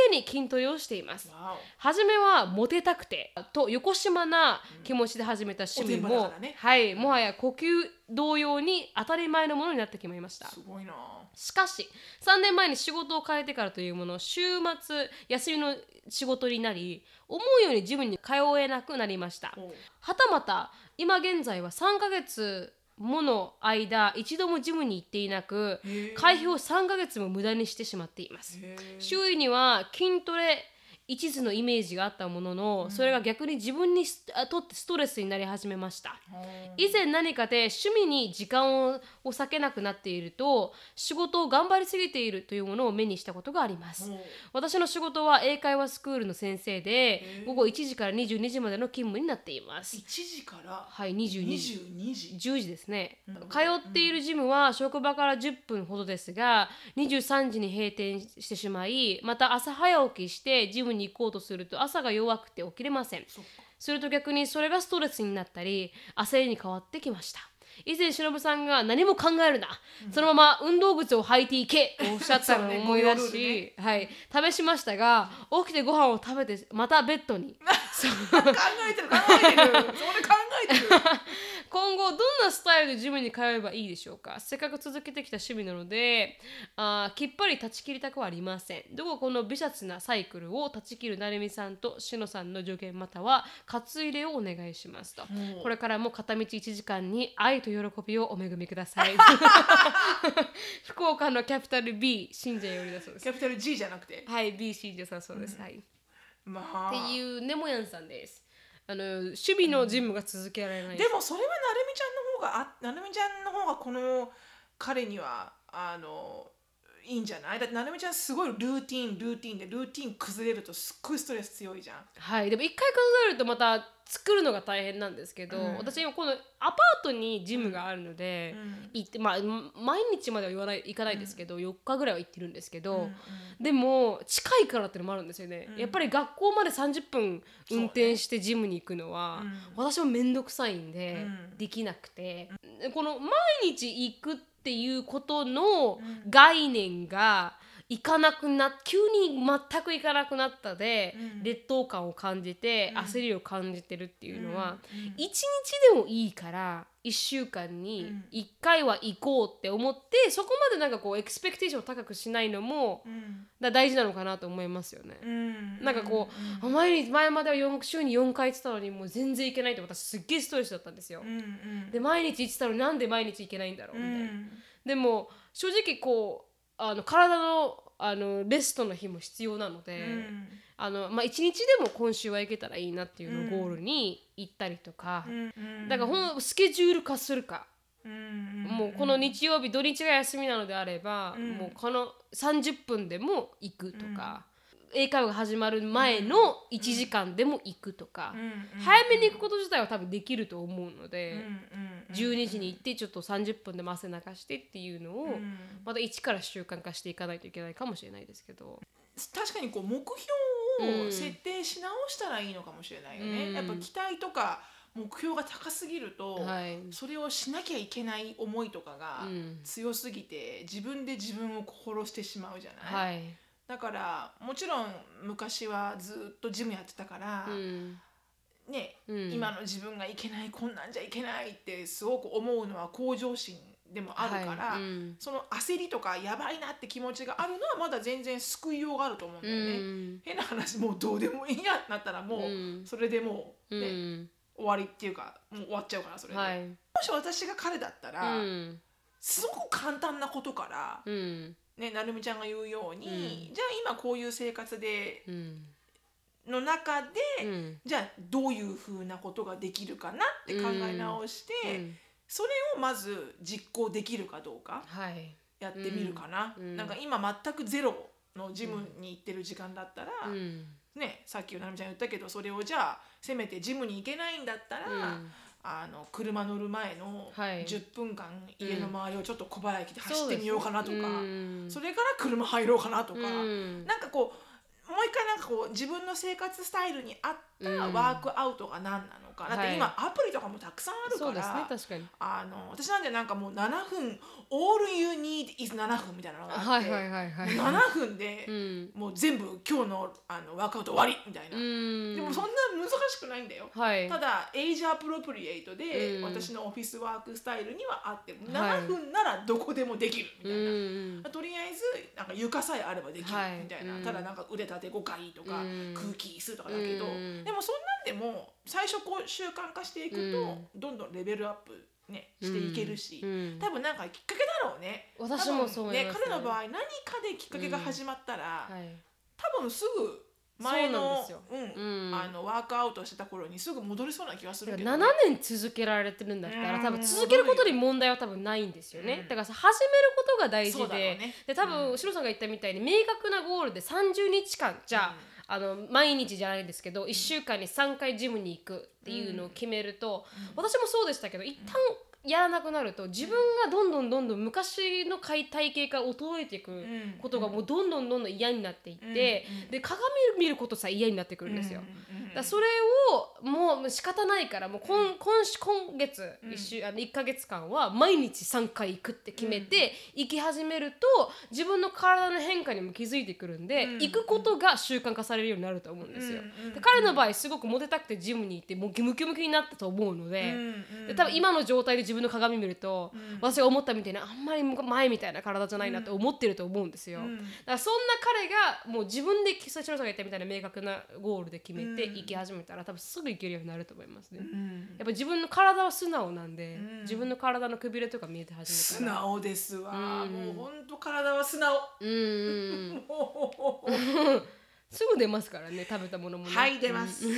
常に筋トレをしています。初めはモテたくてとよこしまな気持ちで始めた趣味も、うんね、はい、もはや呼吸同様に当たり前のものになってきまいました。すごいな。しかし3年前に仕事を変えてからというもの、週末休みの仕事になり思うようにジムに通えなくなりました。はたまた今現在は3ヶ月もの間一度もジムに行っていなく、会費を3ヶ月も無駄にしてしまっています。周囲には筋トレ一途のイメージがあったものの、うん、それが逆に自分にとってストレスになり始めました。以前何かで趣味に時間を割けなくなっていると、仕事を頑張りすぎているというものを目にしたことがあります。私の仕事は英会話スクールの先生で、午後1時から22時までの勤務になっています。1時から、はい、22時、10時ですね。通っているジムは職場から10分ほどですが、23時に閉店してしまい、また朝早起きしてジムに行こうとすると朝が弱くて起きれません。すると逆にそれがストレスになったり焦りに変わってきました。以前しのぶさんが何も考えるな、うん、そのまま運動靴を履いていけとおっしゃったのを思い出し、ね、はい、試しましたが、起きてご飯を食べてまたベッドに考えてる今後どんなスタイルでジムに通えばいいでしょうか。せっかく続けてきた趣味なのできっぱり断ち切りたくはありません。どうかこの微雑なサイクルを断ち切るなるみさんとしのさんの助言または活入れをお願いしますと、うん、これからも片道1時間に愛と喜びをお恵みください福岡のキャピタル B 信者よりだそうです。キャピタル G じゃなくて、はい B 信者さんそうです、うん、はい、まあ、っていうネモヤンさんです。趣味のジムが続けられない、うん、でもそれはなるみちゃんの方がこの彼にはいいんじゃない。だってなるみちゃんすごいルーティンでルーティン崩れるとすっごいストレス強いじゃん。はい、でも一回崩れるとまた作るのが大変なんですけど、うん、私今このアパートにジムがあるので、うん、行って、まあ、毎日までは行かないですけど、うん、4日ぐらいは行ってるんですけど、うんうん、でも近いからってのもあるんですよね、うん、やっぱり学校まで30分運転してジムに行くのは、ね、うん、私もめんどくさいんで、うん、できなくて、この毎日行くっていうことの概念が行かなくなっ急に全く行かなくなったで、うん、劣等感を感じて、うん、焦りを感じてるっていうのは、うんうん、1日でもいいから1週間に1回は行こうって思って、うん、そこまでなんかこうエクスペクテーションを高くしないのも、うん、大事なのかなと思いますよね、うん、なんかこう、うん、前までは週に4回行ってたのにもう全然行けないって私すっげーストレスだったんですよ、うんうん、で毎日行ってたのになんで毎日行けないんだろうみたいな、うん、でも正直こう体の、 レストの日も必要なので、うん一日でも今週は行けたらいいなっていうのをゴールに行ったりとか、うん、だからスケジュール化するか、うん、もうこの日曜日土日が休みなのであれば、うん、もうこの30分でも行くとか、うん、英会話が始まる前の1時間でも行くとか、うん、早めに行くこと自体は多分できると思うので、うん12時に行ってちょっと30分でも汗流してっていうのを、うん、また一から習慣化していかないといけないかもしれないですけど、確かにこう目標を設定し直したらいいのかもしれないよね、うん、やっぱ期待とか目標が高すぎると、はい、それをしなきゃいけない思いとかが強すぎて、うん、自分で自分を殺してしまうじゃない、はい、だからもちろん昔はずっとジムやってたから、うんねうん、今の自分がいけないこんなんじゃいけないってすごく思うのは向上心でもあるから、はいうん、その焦りとかやばいなって気持ちがあるのはまだ全然救いようがあると思うんだよね、うん、変な話もうどうでもいいやってなったらもう、うん、それでもう、ねうん、終わりっていうかもう終わっちゃうからそれで、はい、もし私が彼だったら、うん、すごく簡単なことから、うんね、なるみちゃんが言うように、うん、じゃあ今こういう生活で、うんの中で、うん、じゃあどういうふうなことができるかなって考え直して、うん、それをまず実行できるかどうかやってみるかな、はいうん、なんか今全くゼロのジムに行ってる時間だったら、うんね、さっきなるみちゃん言ったけどそれをじゃあせめてジムに行けないんだったら、うん車乗る前の10分間家の周りをちょっと小腹駅で走ってみようかなとか、うん、それから車入ろうかなとか、うん、なんかこうもう一回なんかこう自分の生活スタイルに合ったワークアウトが何なのか、うん、だって今アプリとかもたくさんあるから、はいそうですね、確かに私なんてなんかもう7分 all you need is 7分みたいなのがあって、はいはいはいはい、7分で、うん、もう全部今日の、ワークアウト終わりみたいな、うん、でもそんな難しくないんだよ、はい、ただエイジアプロプリエイトで、うん、私のオフィスワークスタイルには合ってる7分ならどこでもできるみたいな、はい、とりあえずなんか床さえあればできるみたいな、はい、ただなんか腕立てで5回とか空気吸うとかだけど、うん、でもそんなんでも最初こう習慣化していくと、うん、どんどんレベルアップ、ね、していけるし、うん、多分なんかきっかけだろうね私もそう思いますね、彼の場合何かできっかけが始まったら、うんはい、多分すぐ前の、うんうん、ワークアウトしてた頃にすぐ戻りそうな気がするけど、ね、7年続けられてるんだったら多分続けることに問題は多分ないんですよね、うん、だからさ始めることが大事 ね、で多分シノさんが言ったみたいに明確なゴールで30日間じゃあ、うん、毎日じゃないんですけど1週間に3回ジムに行くっていうのを決めると、うん、私もそうでしたけど一旦やらなくなると自分がどんどん昔の体型から衰えていくことがもうどんどん嫌になっていって、うん、で鏡見ることさ嫌になってくるんですよ、うん、だそれをもう仕方ないからもう 今月1ヶ月間は毎日3回行くって決めて行き始めると自分の体の変化にも気づいてくるんで、うん、行くことが習慣化されるようになると思うんですよ、うん、で彼の場合すごくモテたくてジムに行ってもうムキムキになったと思うの で多分今の状態で自分の鏡見ると、うん、私が思ったみたいなあんまり前みたいな体じゃないなって思ってると思うんですよ、うん、だからそんな彼がもう自分でシノブさんが言ったみたいな明確なゴールで決めて行き始めたら、うん、多分すぐ行けるようになると思いますね、うん、やっぱ自分の体は素直なんで、うん、自分の体のくびれとか見えて始めたら素直ですわ、うん、もうほんと体は素直、うん、もうすぐ出ますからね食べたものも、ね、はい出ます、うん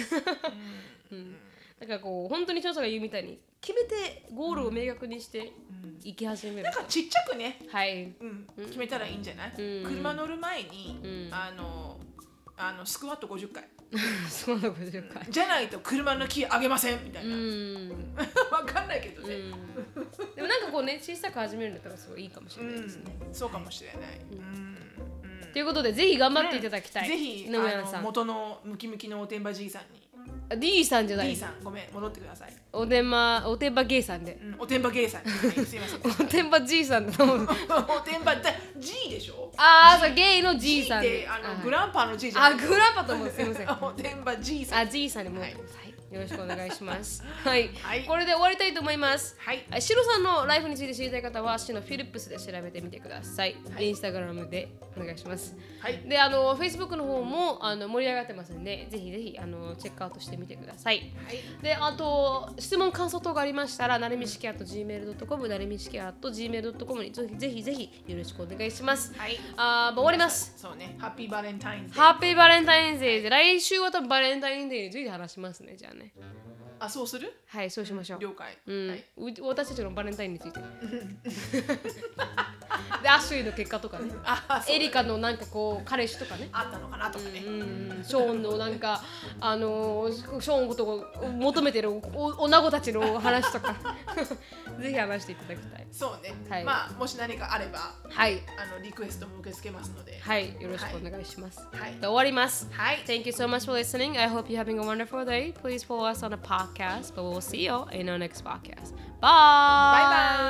うんだからこう本当にシノブさんが言うみたいに決めてゴールを明確にして行き始める、うん、なんかちっちゃくね、はいうん、決めたらいいんじゃない、うん、車乗る前に、うん、スクワット50回スクワット50回じゃないと車のキー上げませんみたいな、うん、わかんないけどね、うん、でもなんかこうね小さく始めるんだったらすごいいいかもしれないですね、うん、そうかもしれない、はいうんうん、ということでぜひ頑張っていただきたい、ね、ぜひ元のムキムキのおてんばじいさんに D さんじゃない D さんごめん戻ってください。おてんば、おてんばゲイさんで、うん、おてんばゲイさんすいませんおてんば G さんだと思うおてんば G でしょ。ああゲイの G さんで、G ってあのグランパの G じゃない。あグランパと思うすいませんおてんば G さん、あ G さんでも、はい、よろしくお願いしますはい、はい、これで終わりたいと思います。はい、シロさんのライフについて知りたい方はシノフィリップスで調べてみてください。はい、インスタグラムでお願いします。はい、でFacebook の方も盛り上がってますのでぜひぜひチェックアウトしてみてください。はい、であと質問感想等がありましたらなれみしき@gmail.com なれみしき@gmail.com にぜひぜひよろしくお願いします。はい、終わります。そうね、ハッピーバレンタインデー、ハッピーバレンタインデーで来週は多分バレンタインデーについて話しますね。じゃあね、あ、そうする？はい、そうしましょう。了解。うん、はい、私たちのバレンタインについて。で、アシュイの結果とかね。あ、エリカのなんかこう彼氏とかね。あったのかなとかね。うん、ショーンのなんかショーンことを求めてる女子たちの話とか、ぜひ話していただきたい。そうね。はい、まあもし何かあれば、はい、リクエストも受け付けますので。はい、よろしくお願いします。はい。終わります。はい。Thank you so much for listening. I hope you're having a wonderful day. Please follow us on the podcast. But we'll see you in our next podcast. Bye. Bye bye.